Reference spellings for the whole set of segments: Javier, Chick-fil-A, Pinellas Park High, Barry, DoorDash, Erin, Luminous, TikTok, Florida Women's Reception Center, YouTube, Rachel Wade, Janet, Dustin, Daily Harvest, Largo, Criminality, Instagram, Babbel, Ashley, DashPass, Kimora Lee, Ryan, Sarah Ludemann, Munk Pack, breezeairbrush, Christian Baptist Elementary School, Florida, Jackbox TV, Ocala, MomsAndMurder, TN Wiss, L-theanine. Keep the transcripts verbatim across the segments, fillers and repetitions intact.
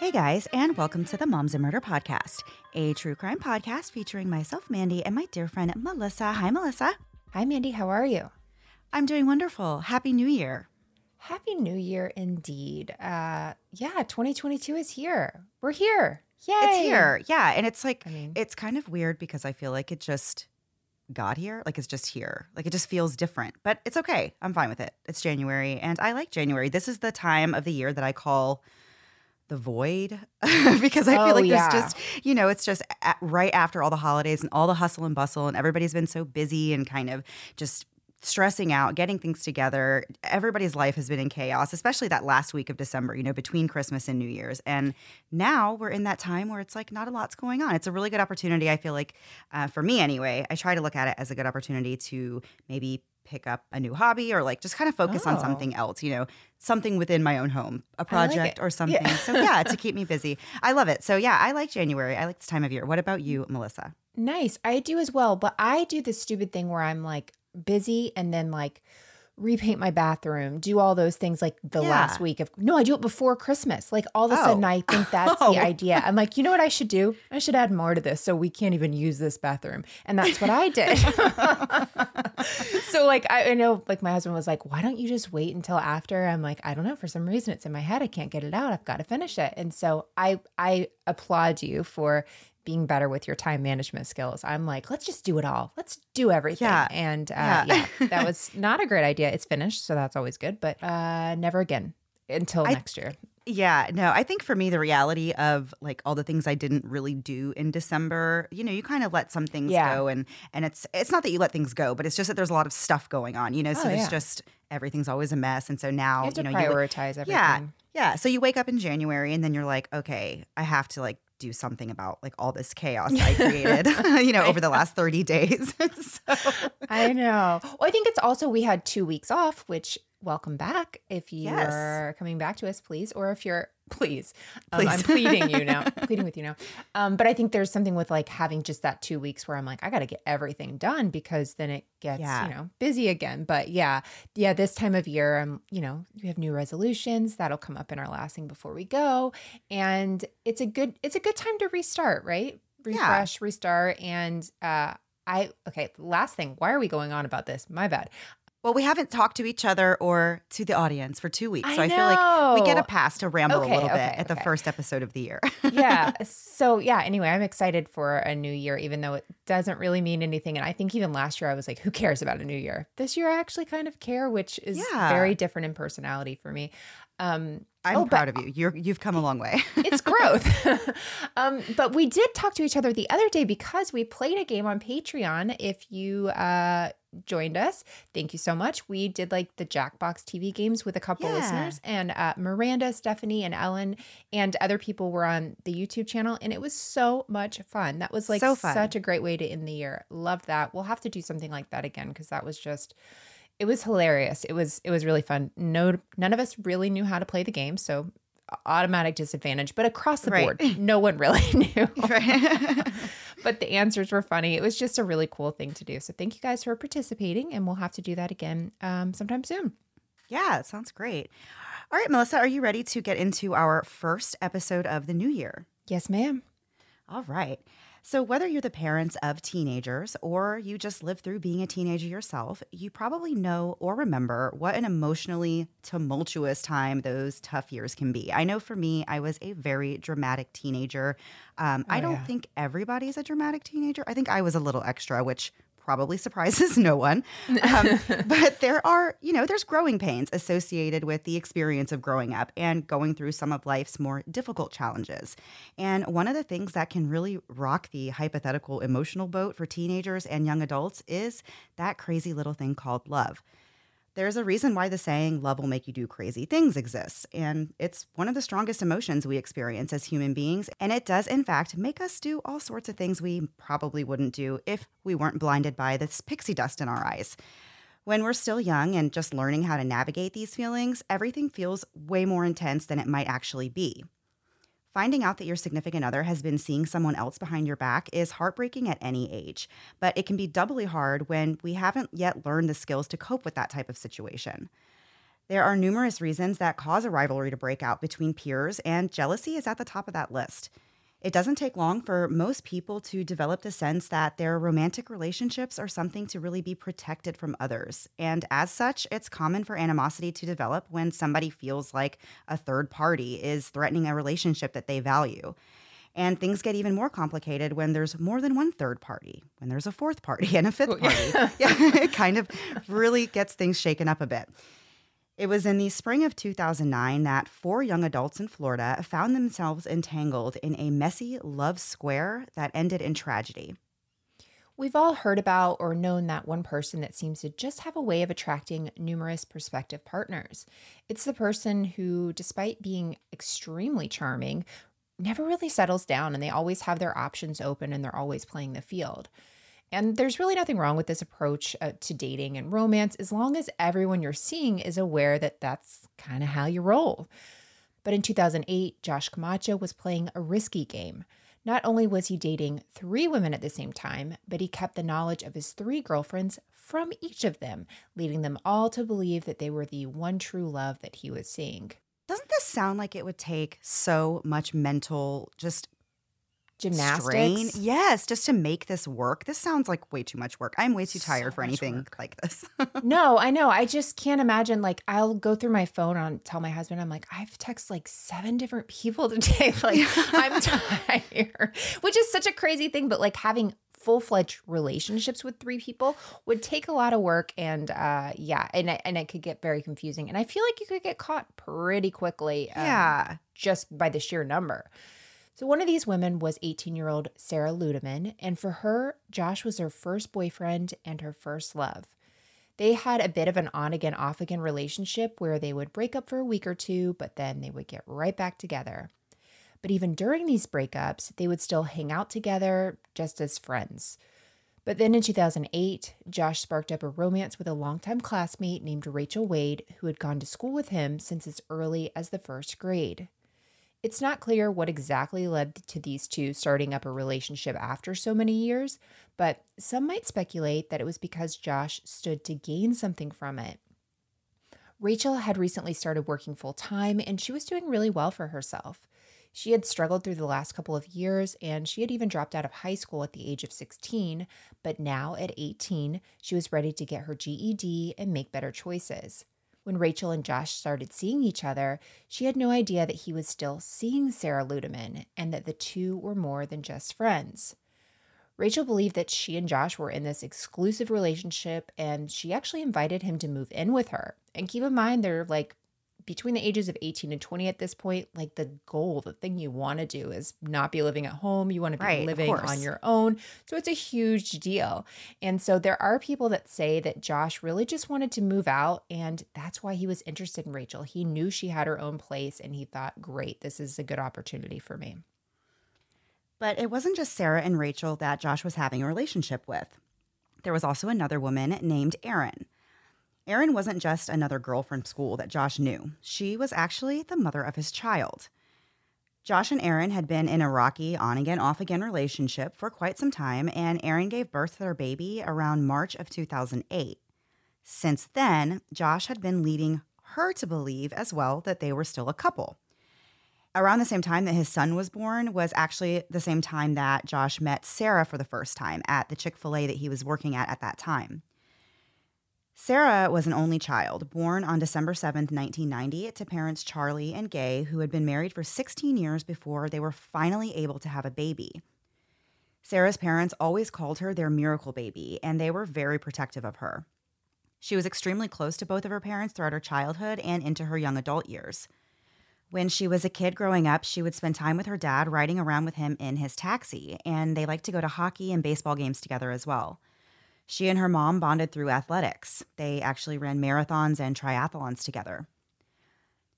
Hey guys, and welcome to the Moms and Murder Podcast, a true crime podcast featuring myself, Mandy, and my dear friend, Melissa. Hi, Melissa. Hi, Mandy. How are you? I'm doing wonderful. Happy New Year. Happy New Year indeed. Uh, yeah, twenty twenty-two is here. We're here. Yay. It's here. Yeah. And it's like, I mean, it's kind of weird because I feel like it just got here. Like it's just here. Like it just feels different, but it's okay. I'm fine with it. It's January and I like January. This is the time of the year that I call the void because I oh, feel like yeah. there's just, you know, it's just at, right after all the holidays and all the hustle and bustle and everybody's been so busy and kind of just stressing out, getting things together. Everybody's life has been in chaos, especially that last week of December, you know, between Christmas and New Year's. And now we're in that time where it's like not a lot's going on. It's a really good opportunity. I feel like uh, for me anyway, I try to look at it as a good opportunity to maybe pick up a new hobby or like just kind of focus oh. on something else, you know, something within my own home, a project like or something. Yeah. So yeah, to keep me busy. I love it. So yeah, I like January. I like this time of year. What about you, Melissa? Nice. I do as well. But I do this stupid thing where I'm like busy and then like repaint my bathroom, do all those things like the yeah. last week of, no, I do it before Christmas. Like all of a oh. sudden I think that's oh. the idea. I'm like, you know what I should do? I should add more to this so we can't even use this bathroom. And that's what I did. So like, I, I know like my husband was like, why don't you just wait until after? I'm like, I don't know. For some reason, it's in my head. I can't get it out. I've got to finish it. And so I, I applaud you for being better with your time management skills. I'm like, let's just do it all. Let's do everything. Yeah. And uh, yeah. yeah, that was not a great idea. It's finished. So that's always good. But uh, never again until I, next year. Yeah. No, I think for me, the reality of like all the things I didn't really do in December, you know, you kind of let some things yeah. go. And and it's it's not that you let things go, but it's just that there's a lot of stuff going on, you know, so oh, it's yeah. just everything's always a mess. And so now, you, have to you know, prioritize you, everything. Yeah. Yeah. So you wake up in January and then you're like, okay, I have to like do something about like all this chaos I created, you know, over the last thirty days. So. I know. Well, I think it's also we had two weeks off, which welcome back. If you yes. are coming back to us, please. Or if you're, please. Um, please. I'm pleading you now. pleading with you now. Um, but I think there's something with like having just that two weeks where I'm like, I got to get everything done because then it gets, yeah. you know, busy again. But yeah, yeah, this time of year, um, you know, we have new resolutions that'll come up in our last thing before we go. And it's a good, it's a good time to restart, right? Refresh, yeah. restart. And uh, I, okay, last thing. Why are we going on about this? My bad. Well, we haven't talked to each other or to the audience for two weeks. I so I know. feel like we get a pass to ramble okay, a little okay, bit okay. at the first episode of the year. yeah. So, yeah. Anyway, I'm excited for a new year, even though it doesn't really mean anything. And I think even last year I was like, who cares about a new year? This year I actually kind of care, which is yeah. very different in personality for me. Um, I'm oh, proud of you. You're, you've come a long way. It's growth. um, but we did talk to each other the other day because we played a game on Patreon. If you uh, joined us, thank you so much. We did like the Jackbox T V games with a couple yeah. listeners, and uh, Miranda, Stephanie, and Ellen, and other people were on the YouTube channel, and it was so much fun. That was like so such a great way to end the year. Love that. We'll have to do something like that again because that was just – it was hilarious. It was it was really fun. No, none of us really knew how to play the game, so automatic disadvantage. But across the right. board, no one really knew. Right. But the answers were funny. It was just a really cool thing to do. So thank you guys for participating, and we'll have to do that again um, sometime soon. Yeah, it sounds great. All right, Melissa, are you ready to get into our first episode of the new year? Yes, ma'am. All right. So whether you're the parents of teenagers or you just lived through being a teenager yourself, you probably know or remember what an emotionally tumultuous time those tough years can be. I know for me, I was a very dramatic teenager. Um, oh, I don't yeah. think everybody's a dramatic teenager. I think I was a little extra, which probably surprises no one. Um, but there are, you know, there's growing pains associated with the experience of growing up and going through some of life's more difficult challenges. And one of the things that can really rock the hypothetical emotional boat for teenagers and young adults is that crazy little thing called love. There's a reason why the saying, love will make you do crazy things, exists. And it's one of the strongest emotions we experience as human beings. And it does, in fact, make us do all sorts of things we probably wouldn't do if we weren't blinded by this pixie dust in our eyes. When we're still young and just learning how to navigate these feelings, everything feels way more intense than it might actually be. Finding out that your significant other has been seeing someone else behind your back is heartbreaking at any age, but it can be doubly hard when we haven't yet learned the skills to cope with that type of situation. There are numerous reasons that cause a rivalry to break out between peers, and jealousy is at the top of that list. It doesn't take long for most people to develop the sense that their romantic relationships are something to really be protected from others. And as such, it's common for animosity to develop when somebody feels like a third party is threatening a relationship that they value. And things get even more complicated when there's more than one third party, when there's a fourth party and a fifth party. Yeah, it kind of really gets things shaken up a bit. It was in the spring of two thousand nine that four young adults in Florida found themselves entangled in a messy love square that ended in tragedy. We've all heard about or known that one person that seems to just have a way of attracting numerous prospective partners. It's the person who, despite being extremely charming, never really settles down, and they always have their options open and they're always playing the field. And there's really nothing wrong with this approach uh, to dating and romance, as long as everyone you're seeing is aware that that's kind of how you roll. But in two thousand eight, Josh Camacho was playing a risky game. Not only was he dating three women at the same time, but he kept the knowledge of his three girlfriends from each of them, leading them all to believe that they were the one true love that he was seeing. Doesn't this sound like it would take so much mental just Gymnastics. Strain. Yes, just to make this work. This sounds like way too much work. I'm way too tired so for anything work. Like this. No, I know. I just can't imagine. Like, I'll go through my phone and tell my husband, I'm like, I've texted like seven different people today. Like, I'm tired, which is such a crazy thing. But like having full-fledged relationships with three people would take a lot of work, and uh, yeah, and and it could get very confusing. And I feel like you could get caught pretty quickly. Um, yeah, just by the sheer number. So one of these women was eighteen-year-old Sarah Ludemann, and for her, Josh was her first boyfriend and her first love. They had a bit of an on-again, off-again relationship where they would break up for a week or two, but then they would get right back together. But even during these breakups, they would still hang out together just as friends. But then in two thousand eight, Josh sparked up a romance with a longtime classmate named Rachel Wade, who had gone to school with him since as early as the first grade. It's not clear what exactly led to these two starting up a relationship after so many years, but some might speculate that it was because Josh stood to gain something from it. Rachel had recently started working full-time, and she was doing really well for herself. She had struggled through the last couple of years, and she had even dropped out of high school at the age of sixteen, but now at eighteen, she was ready to get her G E D and make better choices. When Rachel and Josh started seeing each other, she had no idea that he was still seeing Sarah Ludemann and that the two were more than just friends. Rachel believed that she and Josh were in this exclusive relationship, and she actually invited him to move in with her. And keep in mind, they're like between the ages of eighteen and twenty at this point. Like the goal, the thing you want to do is not be living at home. You want to be right, living on your own. So it's a huge deal. And so there are people that say that Josh really just wanted to move out, and that's why he was interested in Rachel. He knew she had her own place, and he thought, great, this is a good opportunity for me. But it wasn't just Sarah and Rachel that Josh was having a relationship with. There was also another woman named Erin. Erin wasn't just another girl from school that Josh knew. She was actually the mother of his child. Josh and Erin had been in a rocky on-again, off-again relationship for quite some time, and Erin gave birth to their baby around March of two thousand eight. Since then, Josh had been leading her to believe as well that they were still a couple. Around the same time that his son was born was actually the same time that Josh met Sarah for the first time at the Chick-fil-A that he was working at at that time. Sarah was an only child, born on December seventh, nineteen ninety, to parents Charlie and Gay, who had been married for sixteen years before they were finally able to have a baby. Sarah's parents always called her their miracle baby, and they were very protective of her. She was extremely close to both of her parents throughout her childhood and into her young adult years. When she was a kid growing up, she would spend time with her dad riding around with him in his taxi, and they liked to go to hockey and baseball games together as well. She and her mom bonded through athletics. They actually ran marathons and triathlons together.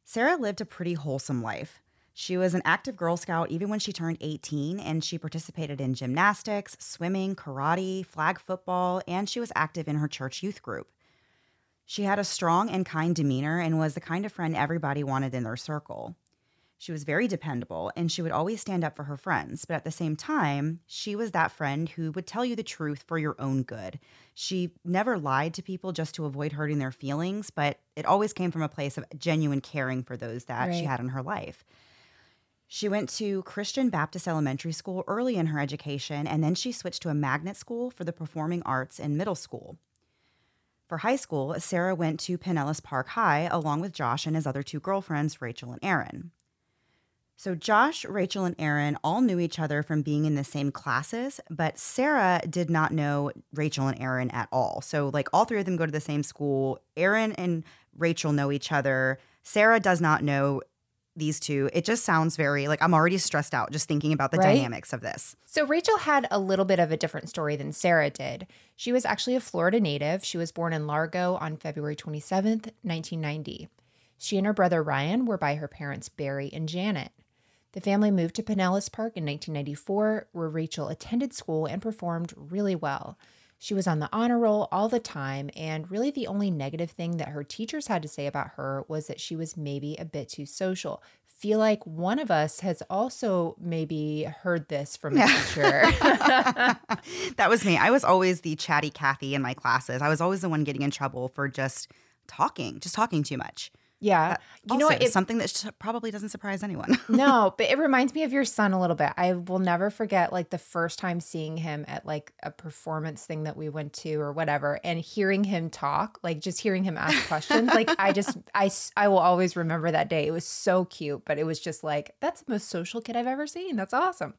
Sarah lived a pretty wholesome life. She was an active Girl Scout even when she turned eighteen, and she participated in gymnastics, swimming, karate, flag football, and she was active in her church youth group. She had a strong and kind demeanor and was the kind of friend everybody wanted in their circle. She was very dependable, and she would always stand up for her friends, but at the same time, she was that friend who would tell you the truth for your own good. She never lied to people just to avoid hurting their feelings, but it always came from a place of genuine caring for those that right. she had in her life. She went to Christian Baptist Elementary School early in her education, and then she switched to a magnet school for the performing arts in middle school. For high school, Sarah went to Pinellas Park High along with Josh and his other two girlfriends, Rachel and Erin. So Josh, Rachel, and Erin all knew each other from being in the same classes, but Sarah did not know Rachel and Erin at all. So like all three of them go to the same school. Erin and Rachel know each other. Sarah does not know these two. It just sounds very like I'm already stressed out just thinking about the right? dynamics of this. So Rachel had a little bit of a different story than Sarah did. She was actually a Florida native. She was born in Largo on February twenty-seventh, nineteen ninety. She and her brother Ryan were by her parents Barry and Janet. The family moved to Pinellas Park in nineteen ninety-four, where Rachel attended school and performed really well. She was on the honor roll all the time, and really the only negative thing that her teachers had to say about her was that she was maybe a bit too social. Feel like one of us has also maybe heard this from a teacher. That was me. I was always the chatty Kathy in my classes. I was always the one getting in trouble for just talking, just talking too much. Yeah. That you know what? It's something that probably doesn't surprise anyone. No, but it reminds me of your son a little bit. I will never forget like the first time seeing him at like a performance thing that we went to or whatever and hearing him talk, like just hearing him ask questions. like I just, I, I will always remember that day. It was so cute, but it was just like, that's the most social kid I've ever seen. That's awesome.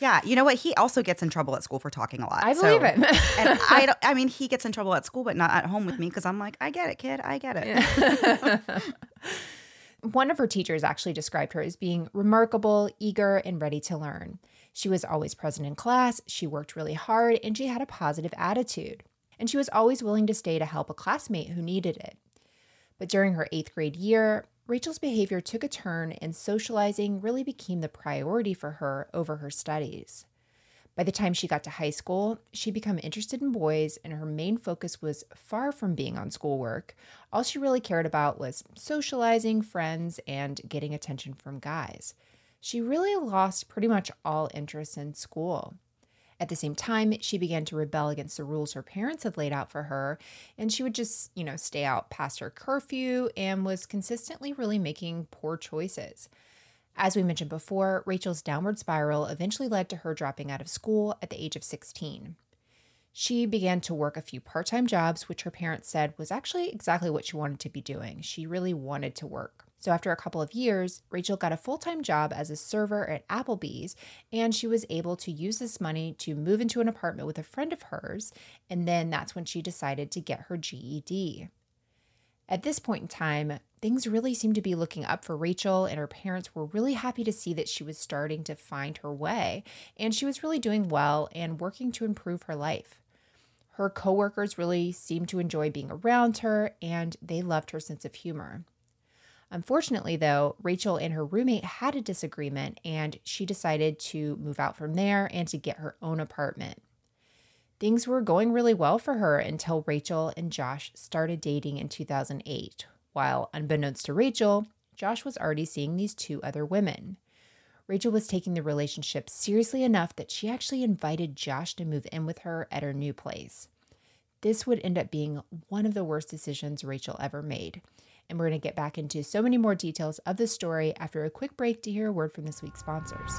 Yeah. You know what? He also gets in trouble at school for talking a lot. I believe so, it. and I, don't, I mean, he gets in trouble at school, but not at home with me because I'm like, I get it, kid. I get it. Yeah. One of her teachers actually described her as being remarkable, eager, and ready to learn. She was always present in class. She worked really hard, and she had a positive attitude. And she was always willing to stay to help a classmate who needed it. But during her eighth grade year, Rachel's behavior took a turn, and socializing really became the priority for her over her studies. By the time she got to high school, she'd become interested in boys, and her main focus was far from being on schoolwork. All she really cared about was socializing, friends, and getting attention from guys. She really lost pretty much all interest in school. At the same time, she began to rebel against the rules her parents had laid out for her, and she would just, you know, stay out past her curfew and was consistently really making poor choices. As we mentioned before, Rachel's downward spiral eventually led to her dropping out of school at the age of sixteen. She began to work a few part-time jobs, which her parents said was actually exactly what she wanted to be doing. She really wanted to work. So after a couple of years, Rachel got a full-time job as a server at Applebee's, and she was able to use this money to move into an apartment with a friend of hers, and then that's when she decided to get her G E D. At this point in time, things really seemed to be looking up for Rachel, and her parents were really happy to see that she was starting to find her way, and she was really doing well and working to improve her life. Her coworkers really seemed to enjoy being around her, and they loved her sense of humor. Unfortunately, though, Rachel and her roommate had a disagreement, and she decided to move out from there and to get her own apartment. Things were going really well for her until Rachel and Josh started dating in two thousand eight, while unbeknownst to Rachel, Josh was already seeing these two other women. Rachel was taking the relationship seriously enough that she actually invited Josh to move in with her at her new place. This would end up being one of the worst decisions Rachel ever made. And we're going to get back into so many more details of the story after a quick break to hear a word from this week's sponsors.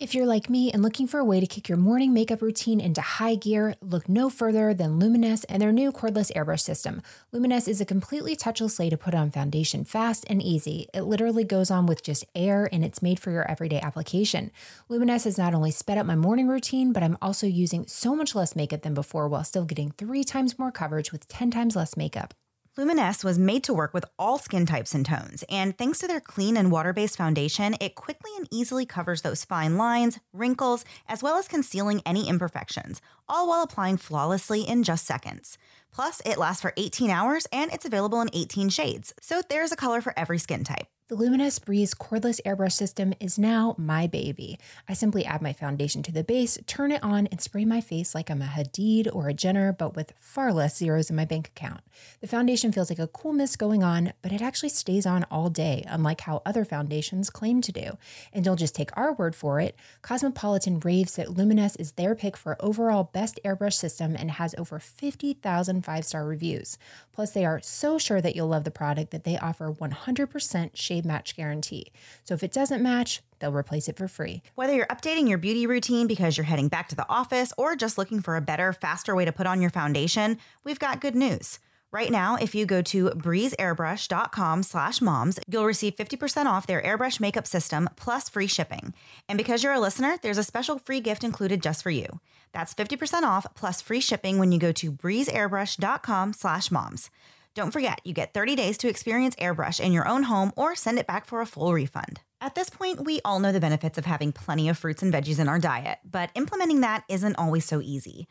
If you're like me and looking for a way to kick your morning makeup routine into high gear, look no further than Luminous and their new cordless airbrush system. Luminous is a completely touchless way to put on foundation fast and easy. It literally goes on with just air, and it's made for your everyday application. Luminous has not only sped up my morning routine, but I'm also using so much less makeup than before while still getting three times more coverage with ten times less makeup. Luminous was made to work with all skin types and tones, and thanks to their clean and water-based foundation, it quickly and easily covers those fine lines, wrinkles, as well as concealing any imperfections, all while applying flawlessly in just seconds. Plus, it lasts for eighteen hours, and it's available in eighteen shades, so there's a color for every skin type. The Luminous Breeze cordless airbrush system is now my baby. I simply add my foundation to the base, turn it on, and spray my face like I'm a Hadid or a Jenner, but with far less zeros in my bank account. The foundation feels like a cool mist going on, but it actually stays on all day, unlike how other foundations claim to do. And don't just take our word for it. Cosmopolitan raves that Luminous is their pick for overall best airbrush system and has over fifty thousand five-star reviews. Plus, they are so sure that you'll love the product that they offer one hundred percent shade match guarantee. So if it doesn't match, they'll replace it for free. Whether you're updating your beauty routine because you're heading back to the office or just looking for a better, faster way to put on your foundation, we've got good news. Right now, if you go to breezeairbrush.com slash moms, you'll receive fifty percent off their airbrush makeup system plus free shipping. And because you're a listener, there's a special free gift included just for you. That's fifty percent off plus free shipping when you go to breezeairbrush.com slash moms. Don't forget, you get thirty days to experience airbrush in your own home or send it back for a full refund. At this point, we all know the benefits of having plenty of fruits and veggies in our diet, but implementing that isn't always so easy.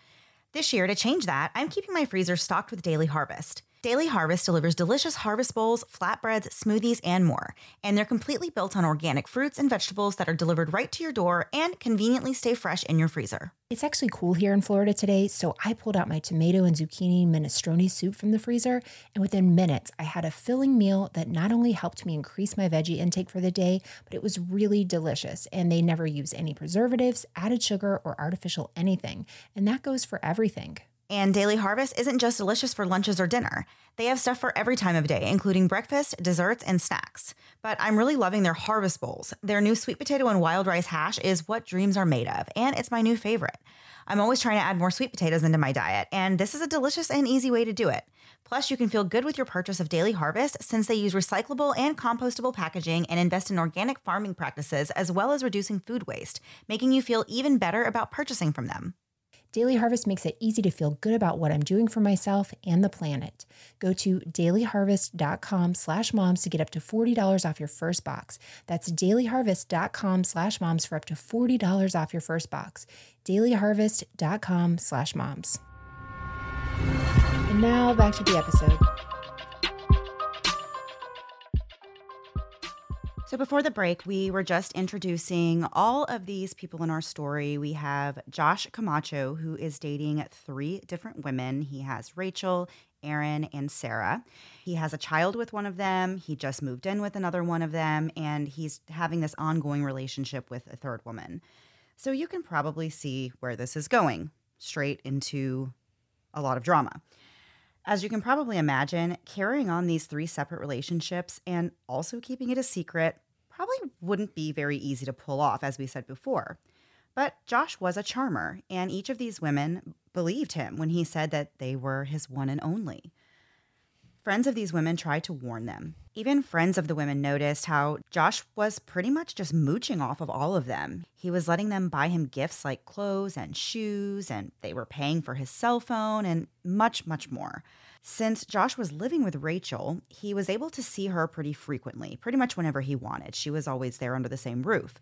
This year, to change that, I'm keeping my freezer stocked with Daily Harvest. Daily Harvest delivers delicious harvest bowls, flatbreads, smoothies, and more. And they're completely built on organic fruits and vegetables that are delivered right to your door and conveniently stay fresh in your freezer. It's actually cool here in Florida today, so I pulled out my tomato and zucchini minestrone soup from the freezer, and within minutes, I had a filling meal that not only helped me increase my veggie intake for the day, but it was really delicious, and they never use any preservatives, added sugar, or artificial anything, and that goes for everything. And Daily Harvest isn't just delicious for lunches or dinner. They have stuff for every time of day, including breakfast, desserts, and snacks. But I'm really loving their harvest bowls. Their new sweet potato and wild rice hash is what dreams are made of, and it's my new favorite. I'm always trying to add more sweet potatoes into my diet, and this is a delicious and easy way to do it. Plus, you can feel good with your purchase of Daily Harvest since they use recyclable and compostable packaging and invest in organic farming practices as well as reducing food waste, making you feel even better about purchasing from them. Daily Harvest makes it easy to feel good about what I'm doing for myself and the planet. Go to dailyharvest.com slash moms to get up to forty dollars off your first box. That's dailyharvest.com slash moms for up to forty dollars off your first box. dailyharvest.com slash moms. And now back to the episode. So before the break, we were just introducing all of these people in our story. We have Josh Camacho, who is dating three different women. He has Rachel, Erin, and Sarah. He has a child with one of them. He just moved in with another one of them, and he's having this ongoing relationship with a third woman. So you can probably see where this is going, straight into a lot of drama. As you can probably imagine, carrying on these three separate relationships and also keeping it a secret probably wouldn't be very easy to pull off, as we said before. But Josh was a charmer, and each of these women believed him when he said that they were his one and only. Friends of these women tried to warn them. Even friends of the women noticed how Josh was pretty much just mooching off of all of them. He was letting them buy him gifts like clothes and shoes, and they were paying for his cell phone and much, much more. Since Josh was living with Rachel, he was able to see her pretty frequently, pretty much whenever he wanted. She was always there under the same roof.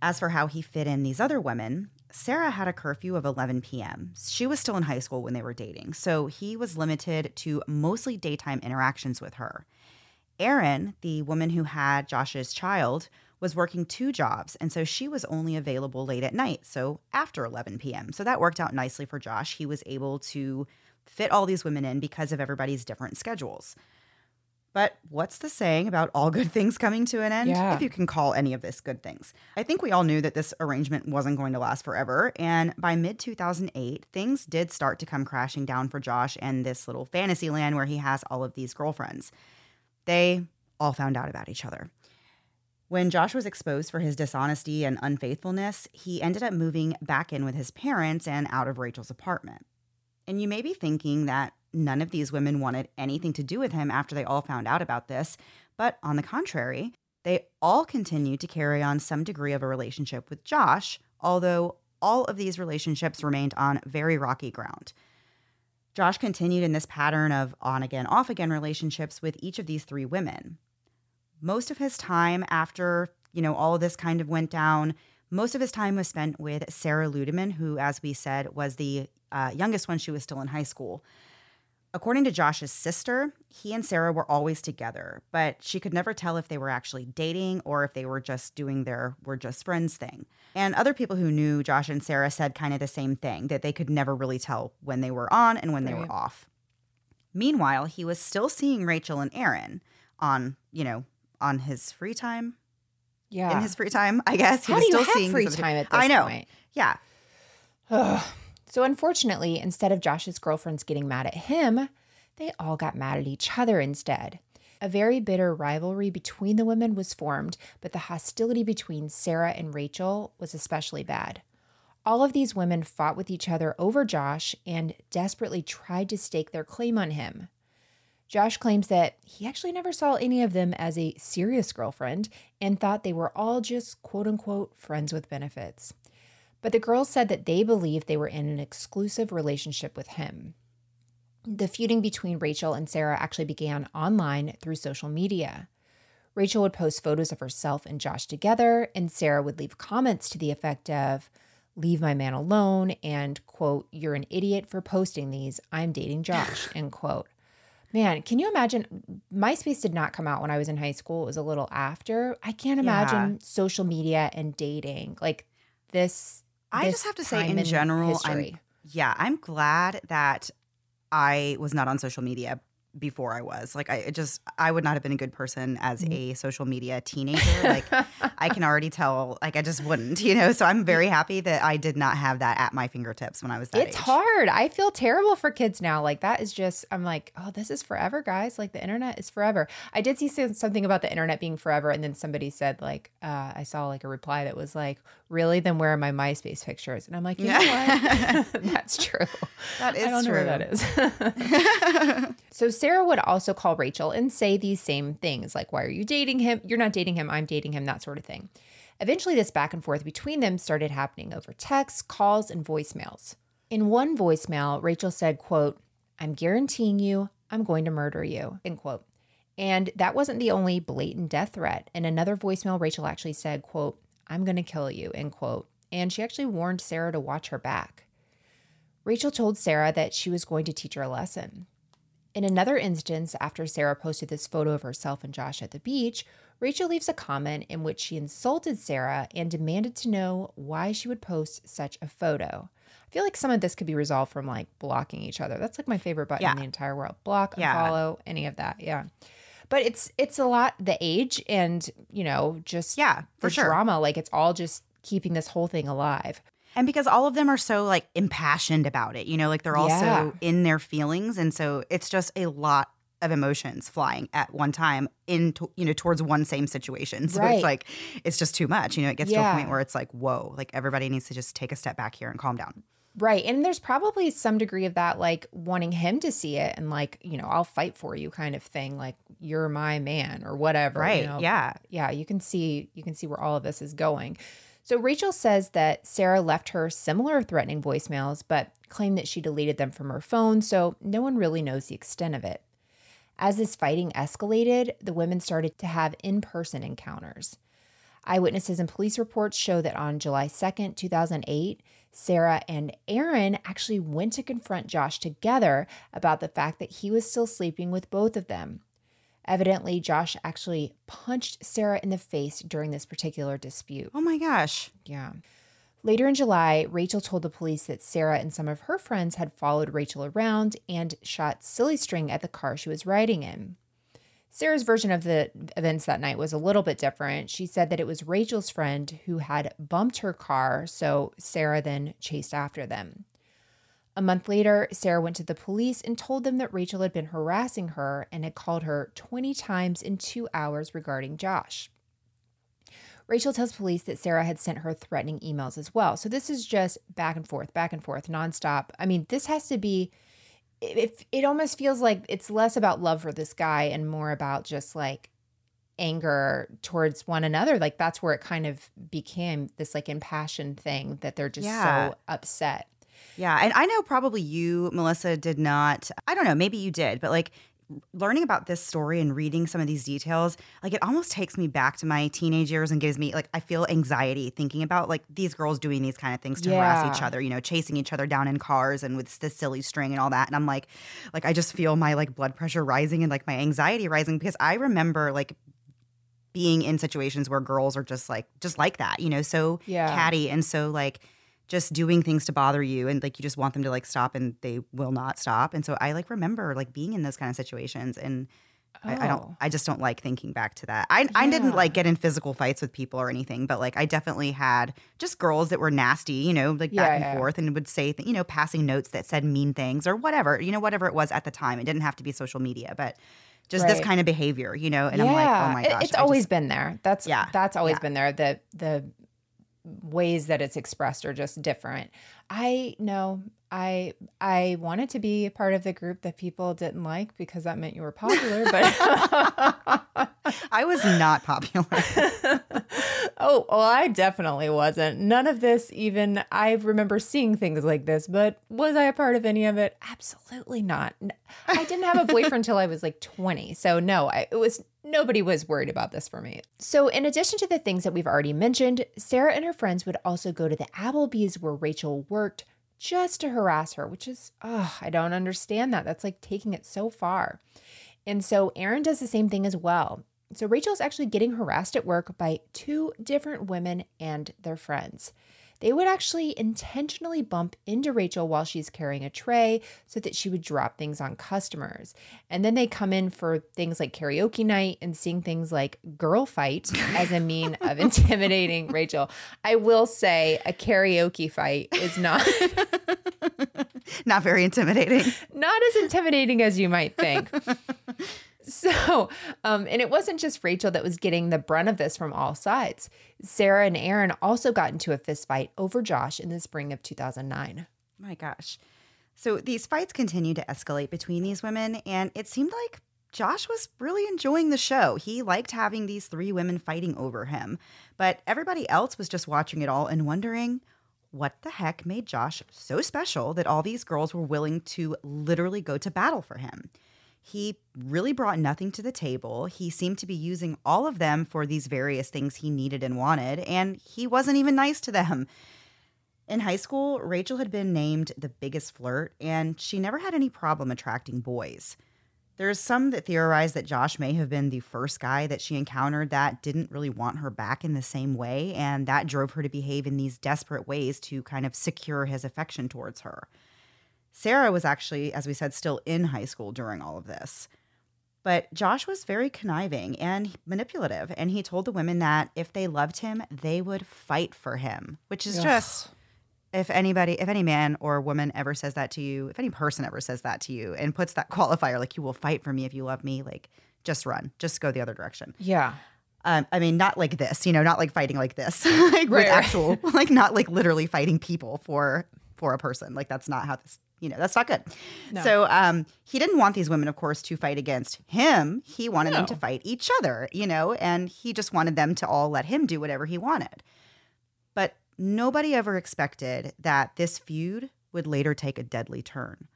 As for how he fit in these other women, Sarah had a curfew of eleven p.m. She was still in high school when they were dating, so he was limited to mostly daytime interactions with her. Erin, the woman who had Josh's child, was working two jobs, and so she was only available late at night, so after eleven p.m. So that worked out nicely for Josh. He was able to fit all these women in because of everybody's different schedules. But what's the saying about all good things coming to an end? Yeah. If you can call any of this good things. I think we all knew that this arrangement wasn't going to last forever. And by mid two thousand eight, things did start to come crashing down for Josh and this little fantasy land where he has all of these girlfriends. They all found out about each other. When Josh was exposed for his dishonesty and unfaithfulness, he ended up moving back in with his parents and out of Rachel's apartment. And you may be thinking that none of these women wanted anything to do with him after they all found out about this, but on the contrary, they all continued to carry on some degree of a relationship with Josh, although all of these relationships remained on very rocky ground. Josh continued in this pattern of on-again, off-again relationships with each of these three women. Most of his time after, you know, all of this kind of went down, most of his time was spent with Sarah Ludemann, who, as we said, was the uh, youngest one. She was still in high school. According to Josh's sister, he and Sarah were always together, but she could never tell if they were actually dating or if they were just doing their we're just friends thing. And other people who knew Josh and Sarah said kind of the same thing, that they could never really tell when they were on and when they were off. Meanwhile, he was still seeing Rachel and Erin on, you know, on his free time. Yeah. In his free time, I guess. He How was do you still have seeing free somebody. time at this I know. point? Yeah. Ugh. So unfortunately, instead of Josh's girlfriends getting mad at him, they all got mad at each other instead. A very bitter rivalry between the women was formed, but the hostility between Sarah and Rachel was especially bad. All of these women fought with each other over Josh and desperately tried to stake their claim on him. Josh claims that he actually never saw any of them as a serious girlfriend and thought they were all just quote-unquote friends with benefits. But the girls said that they believed they were in an exclusive relationship with him. The feuding between Rachel and Sarah actually began online through social media. Rachel would post photos of herself and Josh together, and Sarah would leave comments to the effect of, "Leave my man alone," and, quote, "You're an idiot for posting these. I'm dating Josh," end quote. Man, can you imagine? MySpace did not come out when I was in high school. It was a little after. I can't imagine yeah. social media and dating. Like this... I this just have to say, in, in general, I'm, yeah, I'm glad that I was not on social media before I was. Like, I it just, I would not have been a good person as a social media teenager. Like, I can already tell, like, I just wouldn't, you know? So I'm very happy that I did not have that at my fingertips when I was that it's age. It's hard. I feel terrible for kids now. Like, that is just, I'm like, oh, this is forever, guys. Like, the internet is forever. I did see something about the internet being forever. And then somebody said, like, uh, I saw, like, a reply that was like, "Really? Then where are my MySpace pictures?" And I'm like, you know what? That's true. That is true. I don't know where that is. So Sarah would also call Rachel and say these same things, like, "Why are you dating him? You're not dating him. I'm dating him," that sort of thing. Eventually, this back and forth between them started happening over texts, calls, and voicemails. In one voicemail, Rachel said, quote, "I'm guaranteeing you, I'm going to murder you," end quote. And that wasn't the only blatant death threat. In another voicemail, Rachel actually said, quote, "I'm going to kill you," end quote. And she actually warned Sarah to watch her back. Rachel told Sarah that she was going to teach her a lesson. In another instance, after Sarah posted this photo of herself and Josh at the beach, Rachel leaves a comment in which she insulted Sarah and demanded to know why she would post such a photo. I feel like some of this could be resolved from, like, blocking each other. That's, like, my favorite button yeah. in the entire world. Block, yeah. unfollow, any of that. Yeah. But it's it's a lot, the age and, you know, just yeah, for the sure. drama. Like, it's all just keeping this whole thing alive. And because all of them are so like impassioned about it, you know, like they're all yeah. so in their feelings. And so it's just a lot of emotions flying at one time in, to, you know, towards one same situation. So right. it's like, it's just too much, you know, it gets yeah. to a point where it's like, whoa, like everybody needs to just take a step back here and calm down. Right. And there's probably some degree of that, like wanting him to see it and like, you know, I'll fight for you kind of thing. Like you're my man or whatever. Right. You know? Yeah. Yeah. You can see, you can see where all of this is going. So Rachel says that Sarah left her similar threatening voicemails, but claimed that she deleted them from her phone. So no one really knows the extent of it. As this fighting escalated, the women started to have in-person encounters. Eyewitnesses and police reports show that on July second, two thousand eight, Sarah and Erin actually went to confront Josh together about the fact that he was still sleeping with both of them. Evidently, Josh actually punched Sarah in the face during this particular dispute. Oh my gosh. Yeah. Later in July, Rachel told the police that Sarah and some of her friends had followed Rachel around and shot silly string at the car she was riding in. Sarah's version of the events that night was a little bit different. She said that it was Rachel's friend who had bumped her car, so Sarah then chased after them. A month later, Sarah went to the police and told them that Rachel had been harassing her and had called her twenty times in two hours regarding Josh. Rachel tells police that Sarah had sent her threatening emails as well. So this is just back and forth, back and forth, nonstop. I mean, this has to be, it, it almost feels like it's less about love for this guy and more about just like anger towards one another. Like that's where it kind of became this like impassioned thing that they're just yeah. so upset. Yeah. And I know probably you, Melissa, did not, I don't know, maybe you did, but like, learning about this story and reading some of these details, like it almost takes me back to my teenage years and gives me like, I feel anxiety thinking about like these girls doing these kind of things to yeah. harass each other, you know, chasing each other down in cars and with the silly string and all that. And I'm like, like, I just feel my like blood pressure rising and like my anxiety rising because I remember like being in situations where girls are just like, just like that, you know, so yeah. catty and so like just doing things to bother you and like you just want them to like stop and they will not stop. And so I like remember like being in those kind of situations and oh. I, I don't I just don't like thinking back to that. I yeah. I didn't like get in physical fights with people or anything, but like I definitely had just girls that were nasty, you know, like yeah, back and yeah. forth and would say, th- you know, passing notes that said mean things or whatever, you know, whatever it was at the time. It didn't have to be social media, but just right. this kind of behavior, you know, and yeah. I'm like, oh my gosh. It's I always just, been there. That's yeah. that's always yeah. been there. The the ways that it's expressed are just different. I know I I wanted to be a part of the group that people didn't like because that meant you were popular, but I was not popular. Oh, well, I definitely wasn't. None of this even, I remember seeing things like this, but was I a part of any of it? Absolutely not. I didn't have a boyfriend until I was like twenty. So no, I, it was nobody was worried about this for me. So in addition to the things that we've already mentioned, Sarah and her friends would also go to the Applebee's where Rachel worked just to harass her, which is, oh, I don't understand that. That's like taking it so far. And so Erin does the same thing as well. So Rachel's actually getting harassed at work by two different women and their friends. They would actually intentionally bump into Rachel while she's carrying a tray so that she would drop things on customers. And then they come in for things like karaoke night and sing things like girl fight as a mean of intimidating Rachel. I will say a karaoke fight is not... not very intimidating. Not as intimidating as you might think. So, um, and it wasn't just Rachel that was getting the brunt of this from all sides. Sarah and Erin also got into a fist fight over Josh in the spring of two thousand nine. My gosh. So these fights continued to escalate between these women, and it seemed like Josh was really enjoying the show. He liked having these three women fighting over him, but everybody else was just watching it all and wondering, what the heck made Josh so special that all these girls were willing to literally go to battle for him? He really brought nothing to the table. He seemed to be using all of them for these various things he needed and wanted, and he wasn't even nice to them. In high school, Rachel had been named the biggest flirt, and she never had any problem attracting boys. There's some that theorize that Josh may have been the first guy that she encountered that didn't really want her back in the same way, and that drove her to behave in these desperate ways to kind of secure his affection towards her. Sarah was actually, as we said, still in high school during all of this. But Josh was very conniving and manipulative, and he told the women that if they loved him, they would fight for him, which is Ugh. just if anybody, if any man or woman ever says that to you, if any person ever says that to you and puts that qualifier, like, you will fight for me if you love me, like, just run, just go the other direction. Yeah. Um, I mean, not like this, you know, not like fighting like this, like with actual, like not like literally fighting people for, for a person. Like, that's not how this, you know, that's not good. No. So um, he didn't want these women, of course, to fight against him. He wanted no. them to fight each other, you know, and he just wanted them to all let him do whatever he wanted. But nobody ever expected that this feud would later take a deadly turn.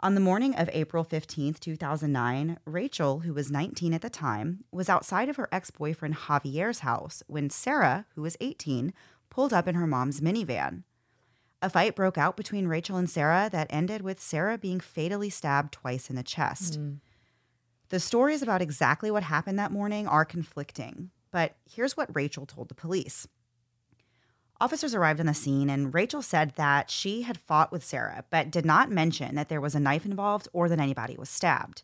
On the morning of April fifteenth, two thousand nine, Rachel, who was nineteen at the time, was outside of her ex-boyfriend Javier's house when Sarah, who was eighteen, pulled up in her mom's minivan. A fight broke out between Rachel and Sarah that ended with Sarah being fatally stabbed twice in the chest. Mm. The stories about exactly what happened that morning are conflicting, but here's what Rachel told the police. Officers arrived on the scene, and Rachel said that she had fought with Sarah, but did not mention that there was a knife involved or that anybody was stabbed.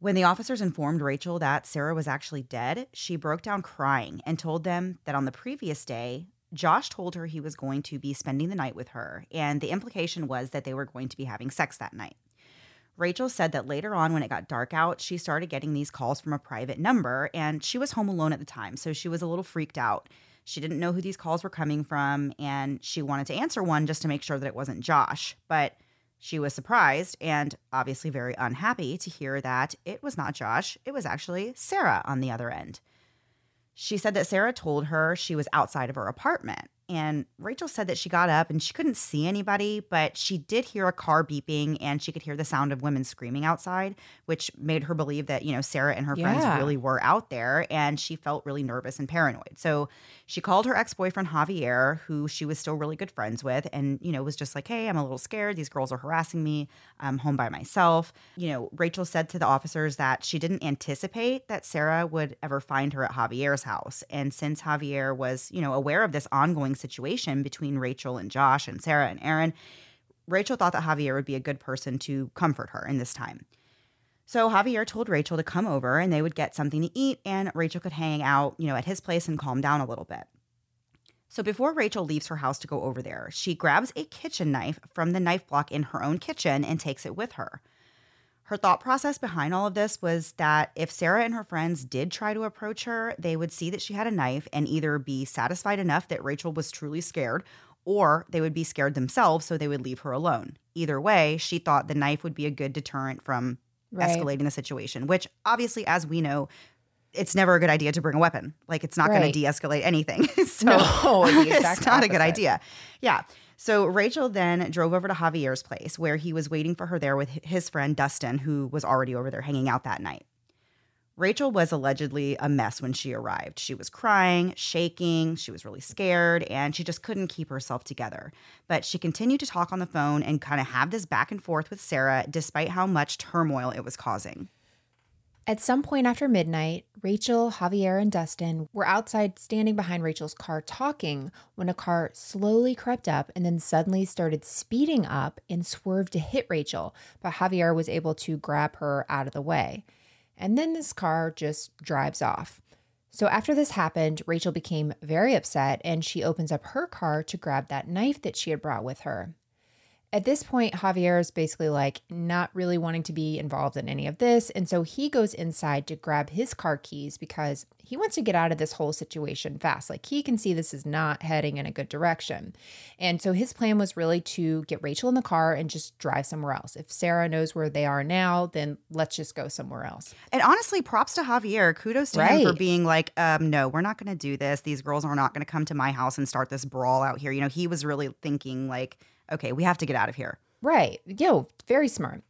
When the officers informed Rachel that Sarah was actually dead, she broke down crying and told them that on the previous day, Josh told her he was going to be spending the night with her, and the implication was that they were going to be having sex that night. Rachel said that later on, when it got dark out, she started getting these calls from a private number, and she was home alone at the time, so she was a little freaked out. She didn't know who these calls were coming from, and she wanted to answer one just to make sure that it wasn't Josh. But she was surprised and obviously very unhappy to hear that it was not Josh. It was actually Sarah on the other end. She said that Sarah told her she was outside of her apartment, and Rachel said that she got up and she couldn't see anybody, but she did hear a car beeping and she could hear the sound of women screaming outside, which made her believe that, you know, Sarah and her yeah. friends really were out there, and she felt really nervous and paranoid. So she called her ex-boyfriend Javier, who she was still really good friends with, and, you know, was just like, hey, I'm a little scared. These girls are harassing me. I'm home by myself. You know, Rachel said to the officers that she didn't anticipate that Sarah would ever find her at Javier's house. And since Javier was, you know, aware of this ongoing situation between Rachel and Josh and Sarah and Erin, Rachel thought that Javier would be a good person to comfort her in this time. So Javier told Rachel to come over and they would get something to eat and Rachel could hang out, you know, at his place and calm down a little bit. So before Rachel leaves her house to go over there, she grabs a kitchen knife from the knife block in her own kitchen and takes it with her. Her thought process behind all of this was that if Sarah and her friends did try to approach her, they would see that she had a knife and either be satisfied enough that Rachel was truly scared, or they would be scared themselves, so they would leave her alone. Either way, she thought the knife would be a good deterrent from right. escalating the situation, which obviously, as we know, it's never a good idea to bring a weapon. Like, it's not right. going to de-escalate anything. so no, the exact it's not opposite. A good idea. Yeah. So Rachel then drove over to Javier's place, where he was waiting for her there with his friend Dustin, who was already over there hanging out that night. Rachel was allegedly a mess when she arrived. She was crying, shaking, she was really scared, and she just couldn't keep herself together. But she continued to talk on the phone and kind of have this back and forth with Sarah, despite how much turmoil it was causing. At some point after midnight, Rachel, Javier, and Dustin were outside standing behind Rachel's car talking when a car slowly crept up and then suddenly started speeding up and swerved to hit Rachel, but Javier was able to grab her out of the way. And then this car just drives off. So after this happened, Rachel became very upset and she opens up her car to grab that knife that she had brought with her. At this point, Javier is basically like not really wanting to be involved in any of this. And so he goes inside to grab his car keys because he wants to get out of this whole situation fast. Like, he can see this is not heading in a good direction. And so his plan was really to get Rachel in the car and just drive somewhere else. If Sarah knows where they are now, then let's just go somewhere else. And honestly, props to Javier. Kudos to right. him for being like, um, no, we're not going to do this. These girls are not going to come to my house and start this brawl out here. You know, he was really thinking like, okay, we have to get out of here. Right. Yo, very smart.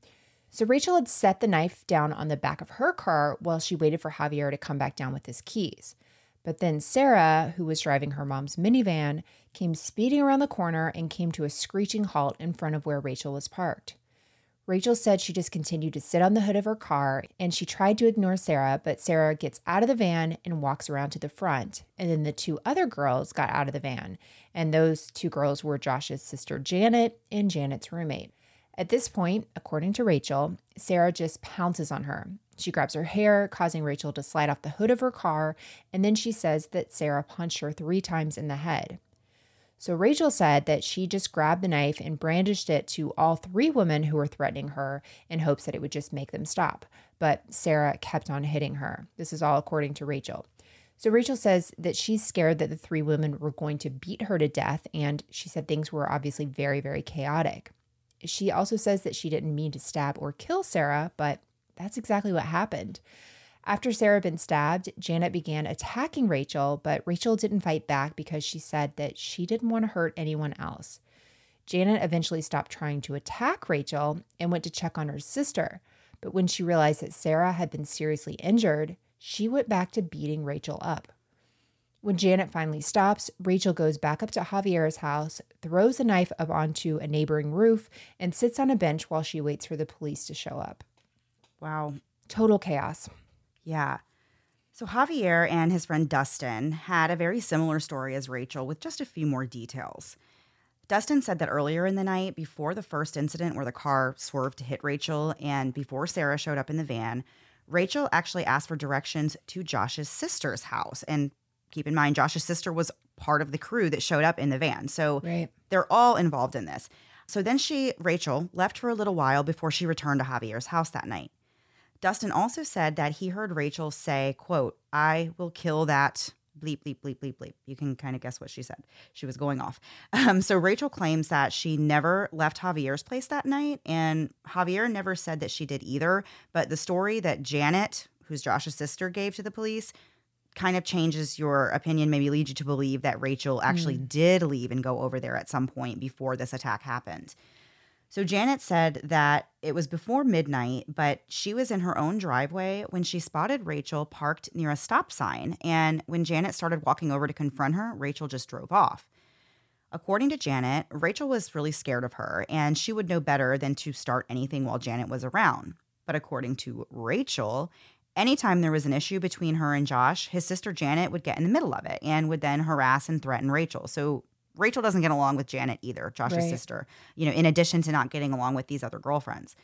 So Rachel had set the knife down on the back of her car while she waited for Javier to come back down with his keys. But then Sarah, who was driving her mom's minivan, came speeding around the corner and came to a screeching halt in front of where Rachel was parked. Rachel said she just continued to sit on the hood of her car and she tried to ignore Sarah, but Sarah gets out of the van and walks around to the front. And then the two other girls got out of the van, and those two girls were Josh's sister Janet and Janet's roommate. At this point, according to Rachel, Sarah just pounces on her. She grabs her hair, causing Rachel to slide off the hood of her car, and then she says that Sarah punched her three times in the head. So Rachel said that she just grabbed the knife and brandished it to all three women who were threatening her in hopes that it would just make them stop. But Sarah kept on hitting her. This is all according to Rachel. So Rachel says that she's scared that the three women were going to beat her to death, and she said things were obviously very, very chaotic. She also says that she didn't mean to stab or kill Sarah, but that's exactly what happened. After Sarah had been stabbed, Janet began attacking Rachel, but Rachel didn't fight back because she said that she didn't want to hurt anyone else. Janet eventually stopped trying to attack Rachel and went to check on her sister, but when she realized that Sarah had been seriously injured, she went back to beating Rachel up. When Janet finally stops, Rachel goes back up to Javier's house, throws a knife up onto a neighboring roof, and sits on a bench while she waits for the police to show up. Wow. Total chaos. Yeah. So Javier and his friend Dustin had a very similar story as Rachel with just a few more details. Dustin said that earlier in the night, before the first incident where the car swerved to hit Rachel and before Sarah showed up in the van, Rachel actually asked for directions to Josh's sister's house. And keep in mind, Josh's sister was part of the crew that showed up in the van. So right. They're all involved in this. So then she, Rachel, left for a little while before she returned to Javier's house that night. Dustin also said that he heard Rachel say, quote, "I will kill that bleep, bleep, bleep, bleep, bleep." You can kind of guess what she said. She was going off. Um, so Rachel claims that she never left Javier's place that night, and Javier never said that she did either. But the story that Janet, who's Josh's sister, gave to the police kind of changes your opinion, maybe leads you to believe that Rachel actually mm. did leave and go over there at some point before this attack happened. So Janet said that it was before midnight, but she was in her own driveway when she spotted Rachel parked near a stop sign. And when Janet started walking over to confront her, Rachel just drove off. According to Janet, Rachel was really scared of her, and she would know better than to start anything while Janet was around. But according to Rachel, anytime there was an issue between her and Josh, his sister Janet would get in the middle of it and would then harass and threaten Rachel. So Rachel doesn't get along with Janet either, Josh's right. sister, you know, in addition to not getting along with these other girlfriends.